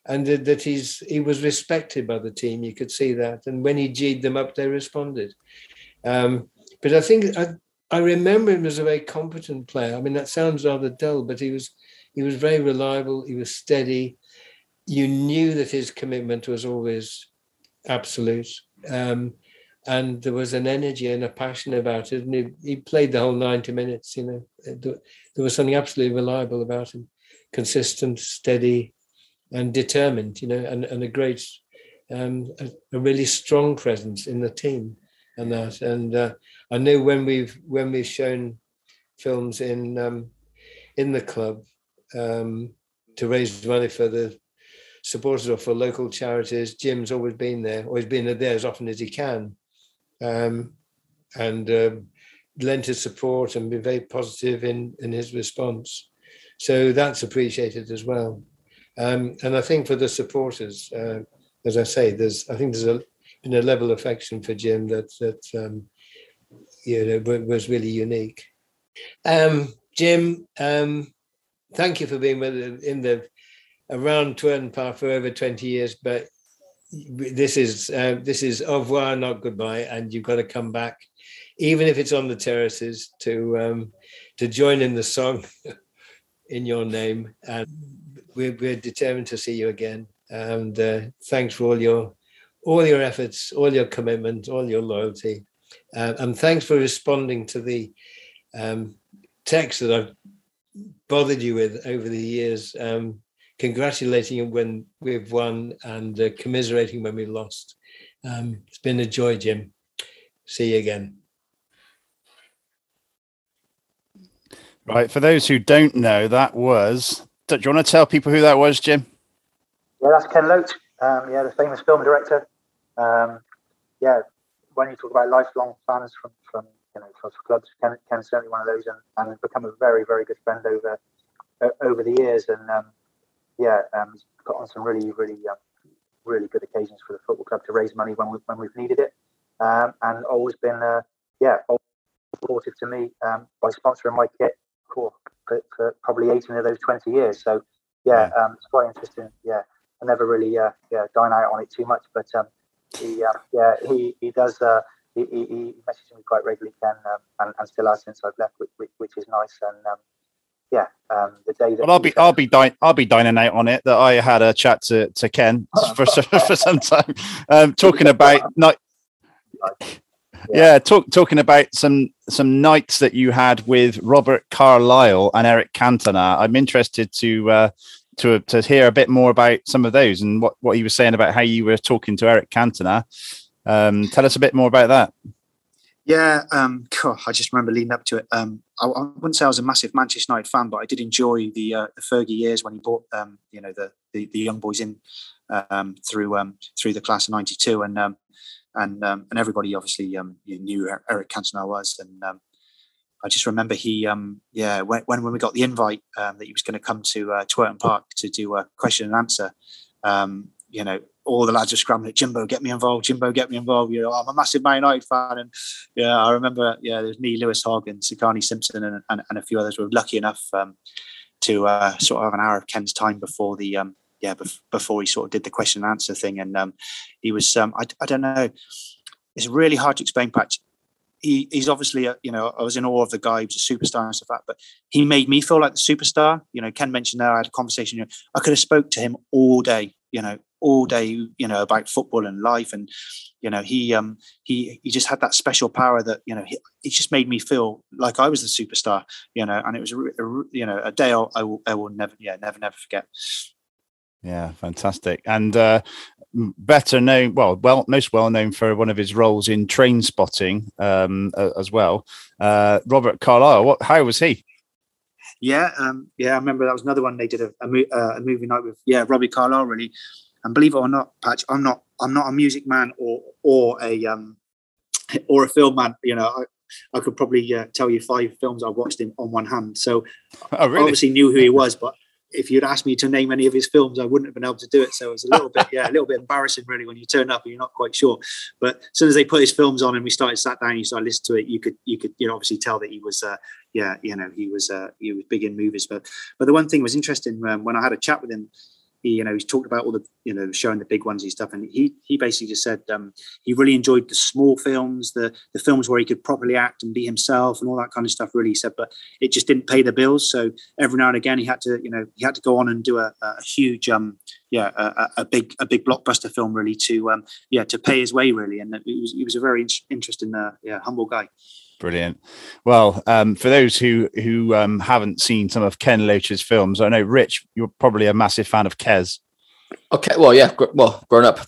And that he was respected by the team, you could see that. And when he G'd them up, they responded. But I think I remember him as a very competent player. I mean, that sounds rather dull, but he was very reliable. He was steady. You knew that his commitment was always absolute. And there was an energy and a passion about it, and he played the whole 90 minutes, you know. There was something absolutely reliable about him, consistent, steady, and determined, you know, and a great, a really strong presence in the team and that. And I know when we've shown films in the club to raise money for the supporters or for local charities, Jim's always been there as often as he can. And lent his support and been very positive in his response. So that's appreciated as well. And I think for the supporters, as I say, there's a level of affection for Jim that was really unique. Jim, thank you for being around Twern Park for over 20 years, but this is au revoir, not goodbye, and you've got to come back, even if it's on the terraces, to join in the song in your name. And we're determined to see you again, and thanks for all your efforts, all your commitment, all your loyalty, and thanks for responding to the text that I've bothered you with over the years, congratulating you when we've won and commiserating when we lost. It's been a joy, Jim. See you again. Right, for those who don't know, do you want to tell people who that was, Jim? Yeah, that's Ken Loach, the famous film director. When you talk about lifelong fans from clubs, Ken's certainly one of those, and has become a very, very good friend over the years. And he's got on some really, really, really good occasions for the football club to raise money when we've needed it, and always been always supportive to me by sponsoring my kit for probably 18 of those 20 years. So, it's quite interesting. Yeah, I never really dine out on it too much, but he does. He messages me quite regularly, Ken, and still has since I've left, which is nice. And the day that I'll be dining out on it. That I had a chat to Ken for some time, talking about talking about some nights that you had with Robert Carlyle and Eric Cantona. I'm interested to hear a bit more about some of those and what he was saying about how you were talking to Eric Cantona. Tell us a bit more about that. Yeah, I just remember leading up to it. I wouldn't say I was a massive Manchester United fan, but I did enjoy the Fergie years when he brought the young boys in through the class of '92, and everybody obviously knew who Eric Cantona was, and I just remember he when we got the invite that he was going to come to Twerton Park to do a question and answer, all the lads were scrambling, Jimbo, get me involved. I'm a massive Man United fan. And I remember, there's me, Lewis Hogg and Sakani Simpson and a few others were lucky enough to sort of have an hour of Ken's time before the, before he sort of did the question and answer thing. And he was, I don't know, it's really hard to explain, Patch. He's obviously, I was in awe of the guy. He was a superstar and stuff like that, but he made me feel like the superstar. Ken mentioned there, I had a conversation. I could have spoke to him all day, about football and life. And, he just had that special power that, it just made me feel like I was the superstar, and it was, a day I will never forget. Yeah, fantastic. And better known, most well known for one of his roles in Trainspotting as well. Robert Carlyle, how was he? Yeah, I remember that was another one they did a movie night with. Yeah, Robbie Carlyle, really. And believe it or not, Patch, I'm not a music man or a film man. I could probably tell you 5 films I've watched him on one hand. So I obviously knew who he was, but if you'd asked me to name any of his films, I wouldn't have been able to do it. So it was a little bit embarrassing, really, when you turn up and you're not quite sure. But as soon as they put his films on and we sat down, and you started listening to it, you could obviously tell that he was, he was big in movies. But the one thing was interesting when I had a chat with him. He, he's talked about all the, showing the big ones and stuff. And he basically just said he really enjoyed the small films, the films where he could properly act and be himself and all that kind of stuff, really, he said, but it just didn't pay the bills. So every now and again, he had to go on and do a huge, a big blockbuster film, really, to pay his way, really. And he was a very interesting, humble guy. Brilliant. Well, for those who haven't seen some of Ken Loach's films, I know, Rich, you're probably a massive fan of Kes. Okay. Well, yeah. Well, growing up,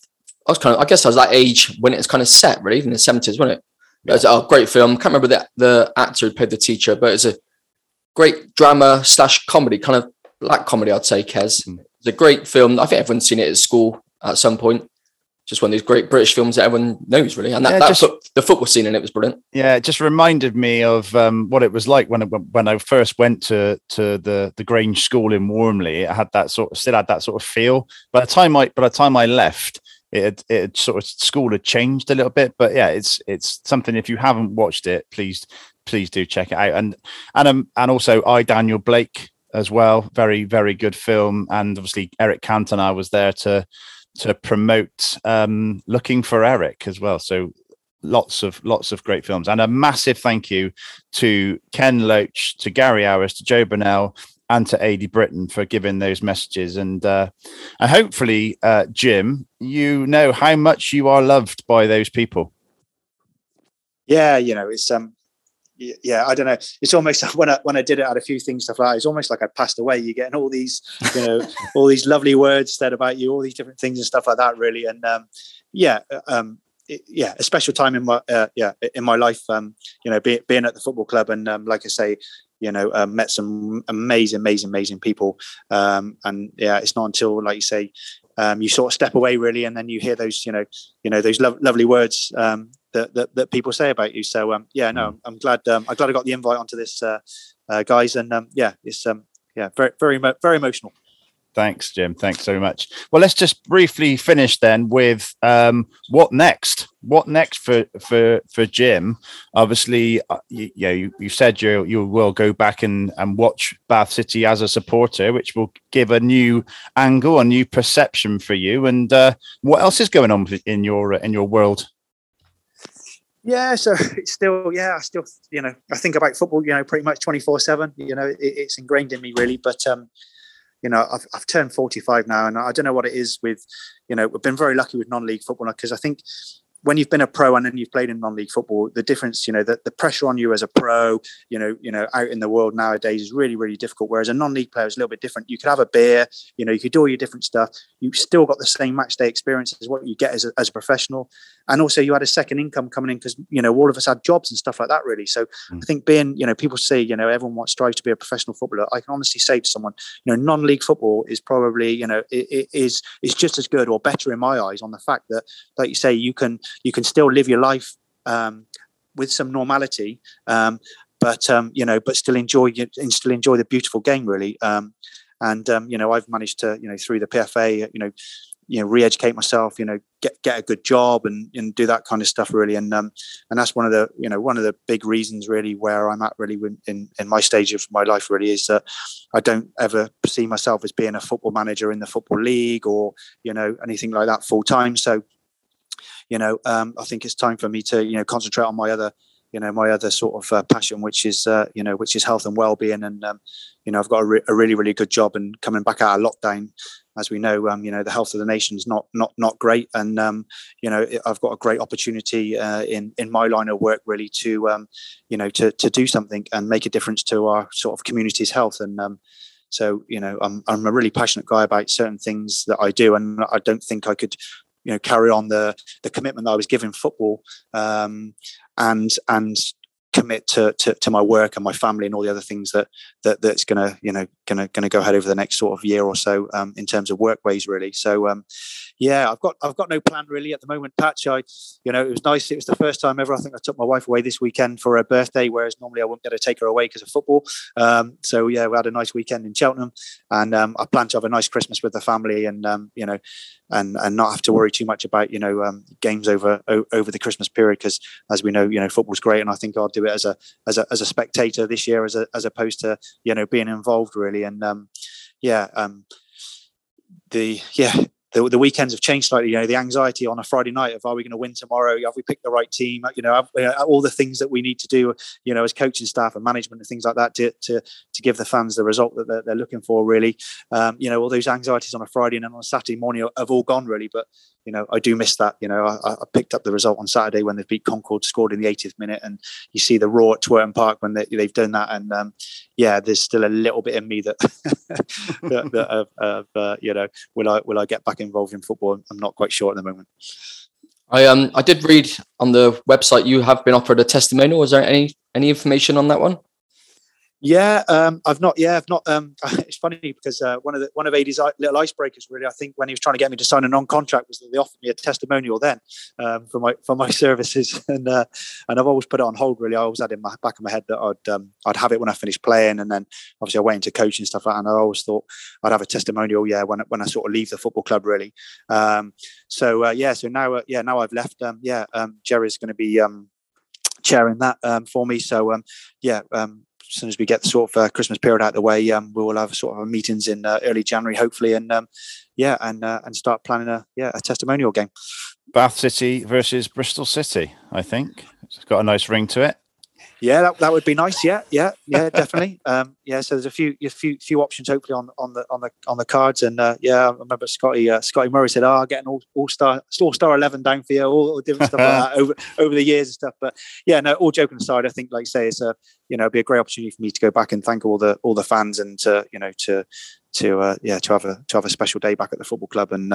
I was I guess I was that age when it was kind of set, really, in the 70s, wasn't it? Yeah. It was a great film. Can't remember the actor who played the teacher, but it's a great drama / comedy, kind of black comedy, I'd say, Kes. Mm. It's a great film. I think everyone's seen it at school at some point. just one of these great British films that everyone knows, really. And the football scene in it was brilliant. Yeah, it just reminded me of what it was like when I first went to the Grange School in Warmley. It had that sort of feel. By the time I left, it sort of school had changed a little bit. But yeah, it's something. If you haven't watched it, please do check it out. And also I, Daniel Blake as well. Very, very good film. And obviously Eric Cantona was there to promote Looking for Eric as well. So lots of great films. And a massive thank you to Ken Loach, to Gary Hours, to Joe Bernal, and to Aidy Britton for giving those messages. And hopefully, Jim, you know how much you are loved by those people. Yeah, you know, it's... Yeah, I don't know. It's almost like when I did it, I had a few things stuff like that. It's almost like I passed away. You're getting all these, you know, all these lovely words said about you, all these different things and stuff like that, really. And a special time in my life. You know, being at the football club, and like I say, you know, met some amazing people. And yeah, it's not until, like you say, you sort of step away really, and then you hear those, you know, those lovely words. That people say about you. So I'm glad I got the invite onto this, guys, and it's very, very emotional. Thanks, Jim. Thanks so much. Well, let's just briefly finish then with what next? What next for Jim? Obviously, you said you will go back and watch Bath City as a supporter, which will give a new angle, a new perception for you. And what else is going on in your world? Yeah, so it's still, I still, you know, I think about football, you know, pretty much 24/7, you know, it's ingrained in me really. But, you know, I've turned 45 now, and I don't know what it is with, you know, we've been very lucky with non-league football, because I think when you've been a pro and then you've played in non-league football, the difference, you know, the pressure on you as a pro, you know, out in the world nowadays is really, really difficult. Whereas a non-league player is a little bit different. You could have a beer, you know, you could do all your different stuff. You've still got the same match day experience as what you get as a professional. And also you had a second income coming in, because, you know, all of us had jobs and stuff like that, really. So I think being, you know, people say, you know, everyone strives to be a professional footballer. I can honestly say to someone, you know, non-league football is probably, you know, it's just as good or better in my eyes, on the fact that, like you say, you can still live your life with some normality, but still enjoy the beautiful game, really. You know, I've managed to, you know, through the PFA, you know, re-educate myself, you know, get a good job and do that kind of stuff, really. And that's one of the big reasons, really, where I'm at, really, in my stage of my life, really, is that I don't ever see myself as being a football manager in the Football League or, you know, anything like that full time. So, you know, I think it's time for me to, you know, concentrate on my other sort of passion, which is health and well-being. And, you know, I've got a really, really good job, and coming back out of lockdown, as we know, you know, the health of the nation is not great. And, you know, I've got a great opportunity in my line of work, really, to, you know, to do something and make a difference to our sort of community's health. And so, you know, I'm a really passionate guy about certain things that I do, and I don't think I could, you know, carry on the commitment that I was giving football, and commit to my work and my family and all the other things that's going to go ahead over the next sort of year or so, in terms of workways, really. So, yeah, I've got no plan really at the moment, Patch. You know, it was nice. It was the first time ever I think I took my wife away this weekend for her birthday, whereas normally I wouldn't get to take her away because of football. So yeah, we had a nice weekend in Cheltenham, and I plan to have a nice Christmas with the family, and you know, and not have to worry too much about, you know, games over the Christmas period, because, as we know, you know, football's great, and I think I'll do it as a spectator this year, as opposed to, you know, being involved, really. And the weekends have changed slightly. You know, the anxiety on a Friday night of, are we going to win tomorrow? Have we picked the right team? You know, all the things that we need to do, you know, as coaching staff and management and things like that, to give the fans the result that they're looking for, really. You know, all those anxieties on a Friday and then on a Saturday morning have all gone, really. But, you know, I do miss that. You know, I picked up the result on Saturday when they beat Concord, scored in the 80th minute, and you see the roar at Twerton Park when they've done that. And yeah, there's still a little bit in me that you know, will I get back involved in football? I'm not quite sure at the moment. I did read on the website you have been offered a testimonial. Is there any information on that one? Yeah, I've not. It's funny because one of Aidy's little icebreakers, really, I think, when he was trying to get me to sign a non-contract, was that they offered me a testimonial then for my services, and I've always put it on hold. Really, I always had in my back of my head that I'd have it when I finished playing, and then obviously I went into coaching and stuff like that, and I always thought I'd have a testimonial, when I sort of leave the football club, really. So now I've left. Jerry's going to be chairing that for me. So as soon as we get the sort of Christmas period out of the way, we will have sort of meetings in early January, hopefully, and start planning a testimonial game. Bath City versus Bristol City, I think. It's got a nice ring to it. Yeah, that would be nice. Yeah, definitely. So there's a few options hopefully on the cards, and I remember Scotty Murray said, getting all-star 11 down for you, all different stuff like that over the years and stuff. But all joking aside, I think, like you say, it's it'd be a great opportunity for me to go back and thank all the fans, and to have a special day back at the football club, and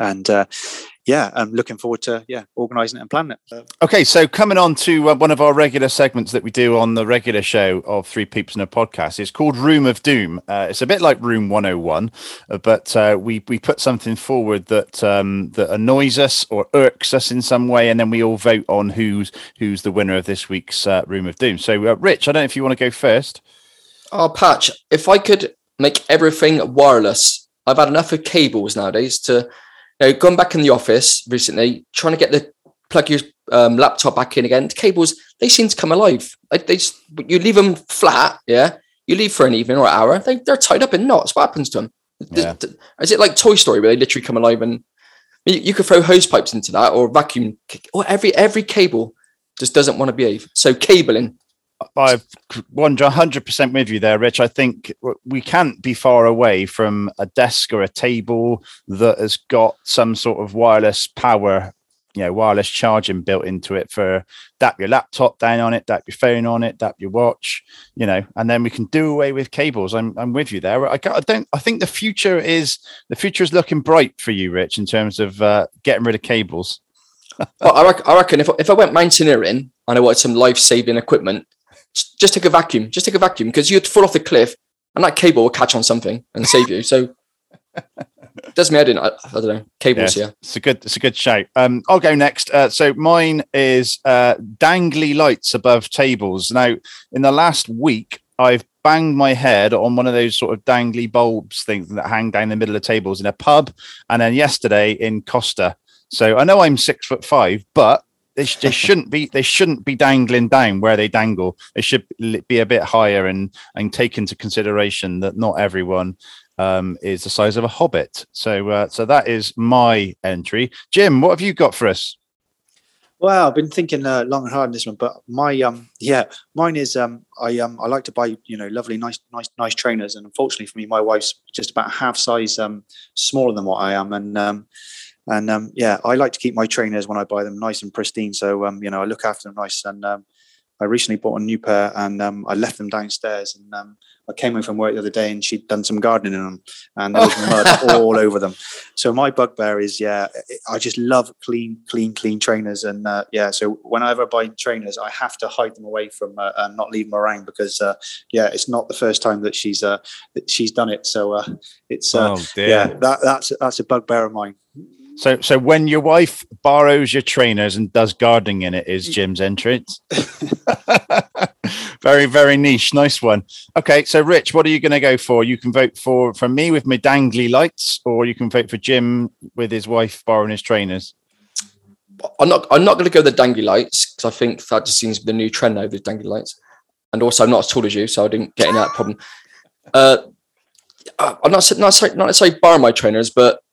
I'm looking forward to organising it and planning it. Okay, so coming on to one of our regular segments that we do on the regular show of Three Peeps and a Podcast. It's called Room of Doom. It's a bit like Room 101, but we put something forward that annoys us or irks us in some way, and then we all vote on who's the winner of this week's Room of Doom. So, Rich, I don't know if you want to go first. Oh, Patch, if I could make everything wireless. I've had enough of cables nowadays. Going back in the office recently, trying to get the plug your laptop back in again. The cables, they seem to come alive. Like you leave them flat. Yeah, you leave for an evening or an hour, they're tied up in knots. What happens to them? Yeah. Is it like Toy Story where they literally come alive? And you could throw hose pipes into that, or vacuum, or every cable just doesn't want to behave. So cabling. I'm 100% with you there, Rich. I think we can't be far away from a desk or a table that has got some sort of wireless power, wireless charging built into it for dap your laptop down on it, dap your phone on it, dap your watch, and then we can do away with cables. I'm with you there. I think the future is looking bright for you, Rich, in terms of getting rid of cables. Well, I reckon if I went mountaineering and I wanted some life-saving equipment, Just take a vacuum, because you'd fall off the cliff and that cable will catch on something and save you. So doesn't mean I don't know. Cables, yeah. It's a good shout. I'll go next. So mine is dangly lights above tables. Now, in the last week, I've banged my head on one of those sort of dangly bulbs things that hang down the middle of tables in a pub, and then yesterday in Costa. So I know I'm 6'5", but They shouldn't be dangling down where they dangle. They should be a bit higher and take into consideration that not everyone is the size of a hobbit. So that is my entry. Jim, what have you got for us? Well, I've been thinking long and hard on this one, but my mine is I like to buy lovely nice trainers, and unfortunately for me, my wife's just about half size smaller than what I am, and I like to keep my trainers when I buy them nice and pristine. So, I look after them nice. And I recently bought a new pair, and I left them downstairs. And I came home from work the other day, and she'd done some gardening in them, and there was mud all over them. So my bugbear is, I just love clean trainers. And so whenever I buy trainers, I have to hide them away from and not leave them around, because it's not the first time that she's done it. So that's a bugbear of mine. So when your wife borrows your trainers and does gardening in it is Jim's entrance. Very, very niche. Nice one. Okay, so Rich, what are you going to go for? You can vote for me with my dangly lights, or you can vote for Jim with his wife borrowing his trainers. I'm not going to go with the dangly lights, because I think that just seems to be the new trend now, the dangly lights. And also, I'm not as tall as you, so I didn't get in that problem. I'm not necessarily borrowing my trainers, but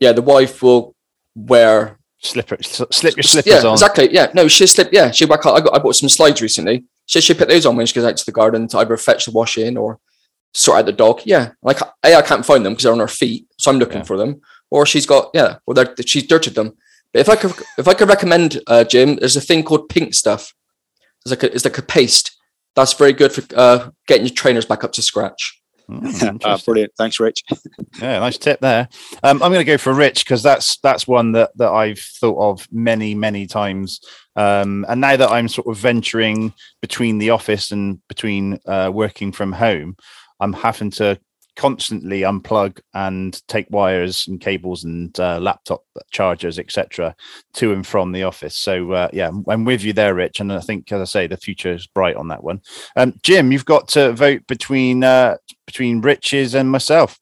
yeah, the wife will wear slip your slippers on. Exactly. Yeah, no, she'll slip. Yeah, she'll back out. I bought some slides recently. She'll put those on when she goes out to the garden to either fetch the wash in or sort out the dog. Yeah, like I can't find them because they're on her feet, so I'm looking for them. Or she's got she's dirtied them. But if I could recommend, Jim, there's a thing called pink stuff. It's like a paste that's very good for getting your trainers back up to scratch. Oh, brilliant. Thanks, Rich. Yeah, nice tip there. I'm going to go for Rich because that's one that I've thought of many, many times. And now that I'm sort of venturing between the office and between working from home, I'm having to constantly unplug and take wires and cables and laptop chargers, etc., to and from the office. So yeah, I'm with you there, Rich. And I think, as I say, the future is bright on that one. Jim, you've got to vote between Rich's and myself.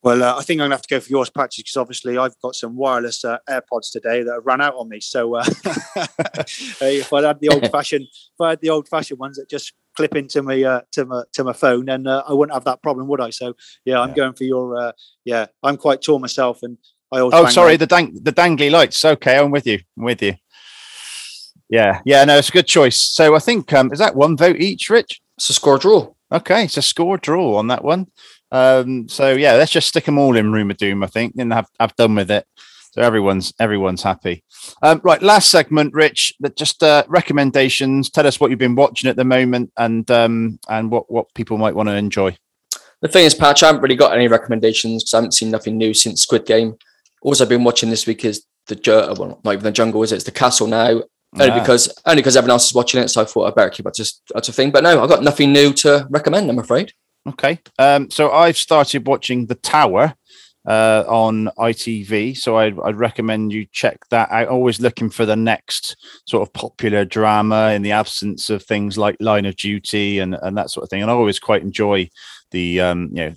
Well, I think I'm going to have to go for yours, Patrick, because obviously I've got some wireless AirPods today that have run out on me. So if I had the old-fashioned ones that just clip into my to my phone, then I wouldn't have that problem, would I? So yeah, I'm going for your. I'm quite tall myself, and I also. Oh, sorry, out. The dangly lights. Okay, I'm with you. Yeah, no, it's a good choice. So I think is that one vote each, Rich? It's a score draw. Okay, it's a score draw on that one. So yeah, let's just stick them all in Room of Doom, I think, and have done with it. So everyone's happy. Right, last segment, Rich. Just recommendations. Tell us what you've been watching at the moment, and what people might want to enjoy. The thing is, Patch, I haven't really got any recommendations because I haven't seen nothing new since Squid Game. All I've been watching this week is not even The Jungle, is it? It's The Castle now. Only because everyone else is watching it, so I thought I better keep up to thing. But no, I've got nothing new to recommend, I'm afraid. Okay. So I've started watching The Tower on ITV. So I'd recommend you check that out. Always looking for the next sort of popular drama in the absence of things like Line of Duty and that sort of thing. And I always quite enjoy the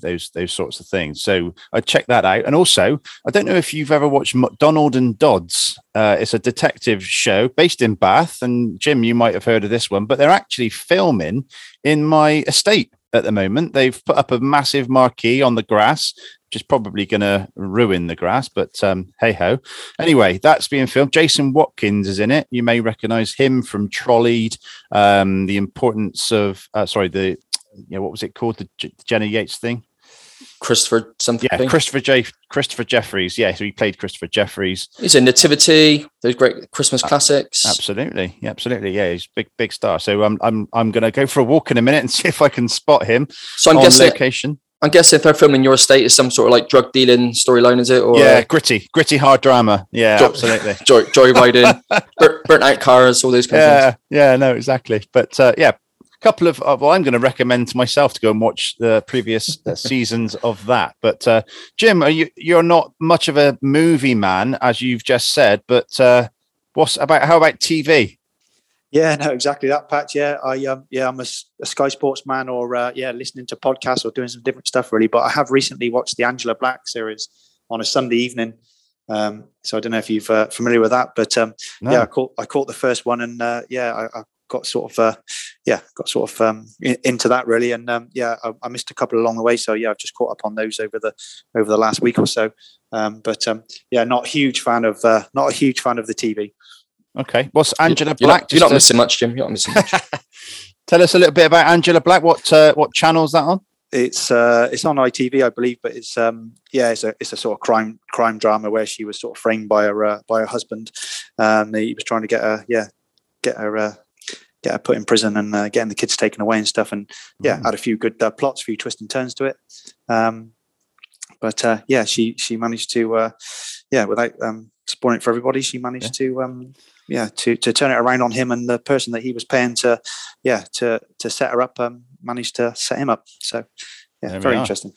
those sorts of things. So I'd check that out. And also, I don't know if you've ever watched MacDonald and Dodds. It's a detective show based in Bath. And Jim, you might have heard of this one, but they're actually filming in my estate. At the moment, they've put up a massive marquee on the grass, which is probably going to ruin the grass, but hey ho. Anyway, that's being filmed. Jason Watkins is in it. You may recognise him from Trolleyed, the importance of what was it called, the Jenna Yates thing? Christopher something. Yeah, Christopher Jeffries. Yeah, so he played Christopher Jeffries. He's in Nativity, those great Christmas classics. Absolutely. Yeah, he's a big star. So I'm going to go for a walk in a minute and see if I can spot him. So I'm guessing if they're filming your estate, is some sort of like drug dealing storyline, is it? Or gritty hard drama. Yeah, absolutely. Joyriding, burnt out cars, all those kinds of things. Yeah, no, exactly. But yeah. Couple of I'm going to recommend to myself to go and watch the previous seasons of that. But Jim, you're not much of a movie man, as you've just said. But how about TV? Yeah, no, exactly that, Pat. Yeah, I'm a Sky Sports man, or listening to podcasts or doing some different stuff really. But I have recently watched the Angela Black series on a Sunday evening. So I don't know if you're familiar with that, but no. Yeah, I caught the first one, and I got sort of into that really, and I missed a couple along the way, so I've just caught up on those over the last week or so, but not a huge fan of the TV. Okay, what's Angela Black? You're not missing much, Jim. You're not missing much. Tell us a little bit about Angela Black. What channel is that on? It's on ITV, I believe, but it's a sort of crime drama where she was sort of framed by her husband. He was trying to get her put in prison and getting the kids taken away and stuff, and had a few good plots, a few twists and turns to it. She managed to, without spoiling it for everybody, she managed to turn it around on him, and the person that he was paying to set her up managed to set him up. So very interesting.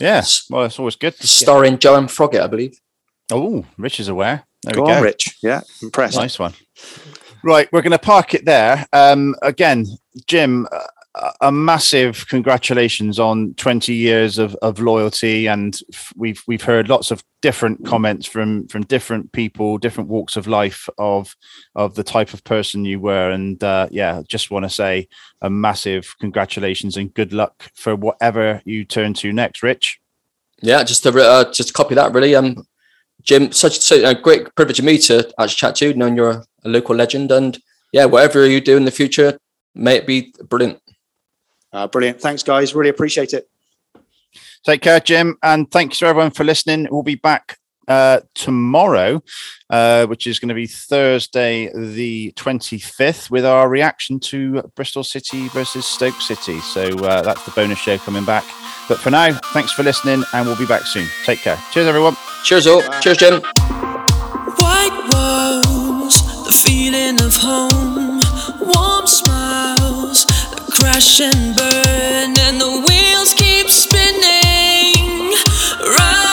Yes, well, it's always good. Starring Joan Froggatt, I believe. Oh, Rich is aware. There we go, Rich. Yeah, impressed. Nice one. Right, we're going to park it there. Again, Jim, a massive congratulations on 20 years of loyalty, and we've heard lots of different comments from different people, different walks of life of the type of person you were, and just want to say a massive congratulations and good luck for whatever you turn to next, Rich. Yeah, just to copy that really. Jim, such a great privilege for me to actually chat to you, knowing you're a local legend. And whatever you do in the future, may it be brilliant. Brilliant. Thanks, guys. Really appreciate it. Take care, Jim. And thanks to everyone for listening. We'll be back tomorrow, which is going to be Thursday the 25th, with our reaction to Bristol City versus Stoke City. So that's the bonus show coming back. But for now, thanks for listening, and we'll be back soon. Take care. Cheers, everyone. Cheers all. Bye. Cheers, Jim. White walls, the feeling of home, warm smiles, the crash and burn, and the wheels keep spinning round.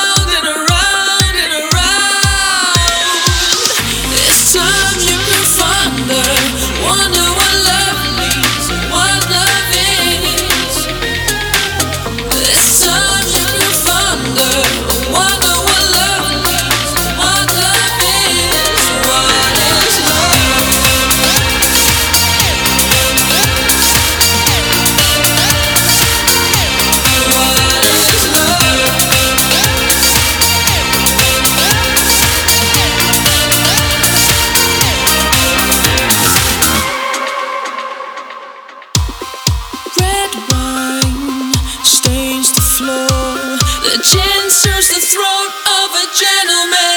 Gentlemen.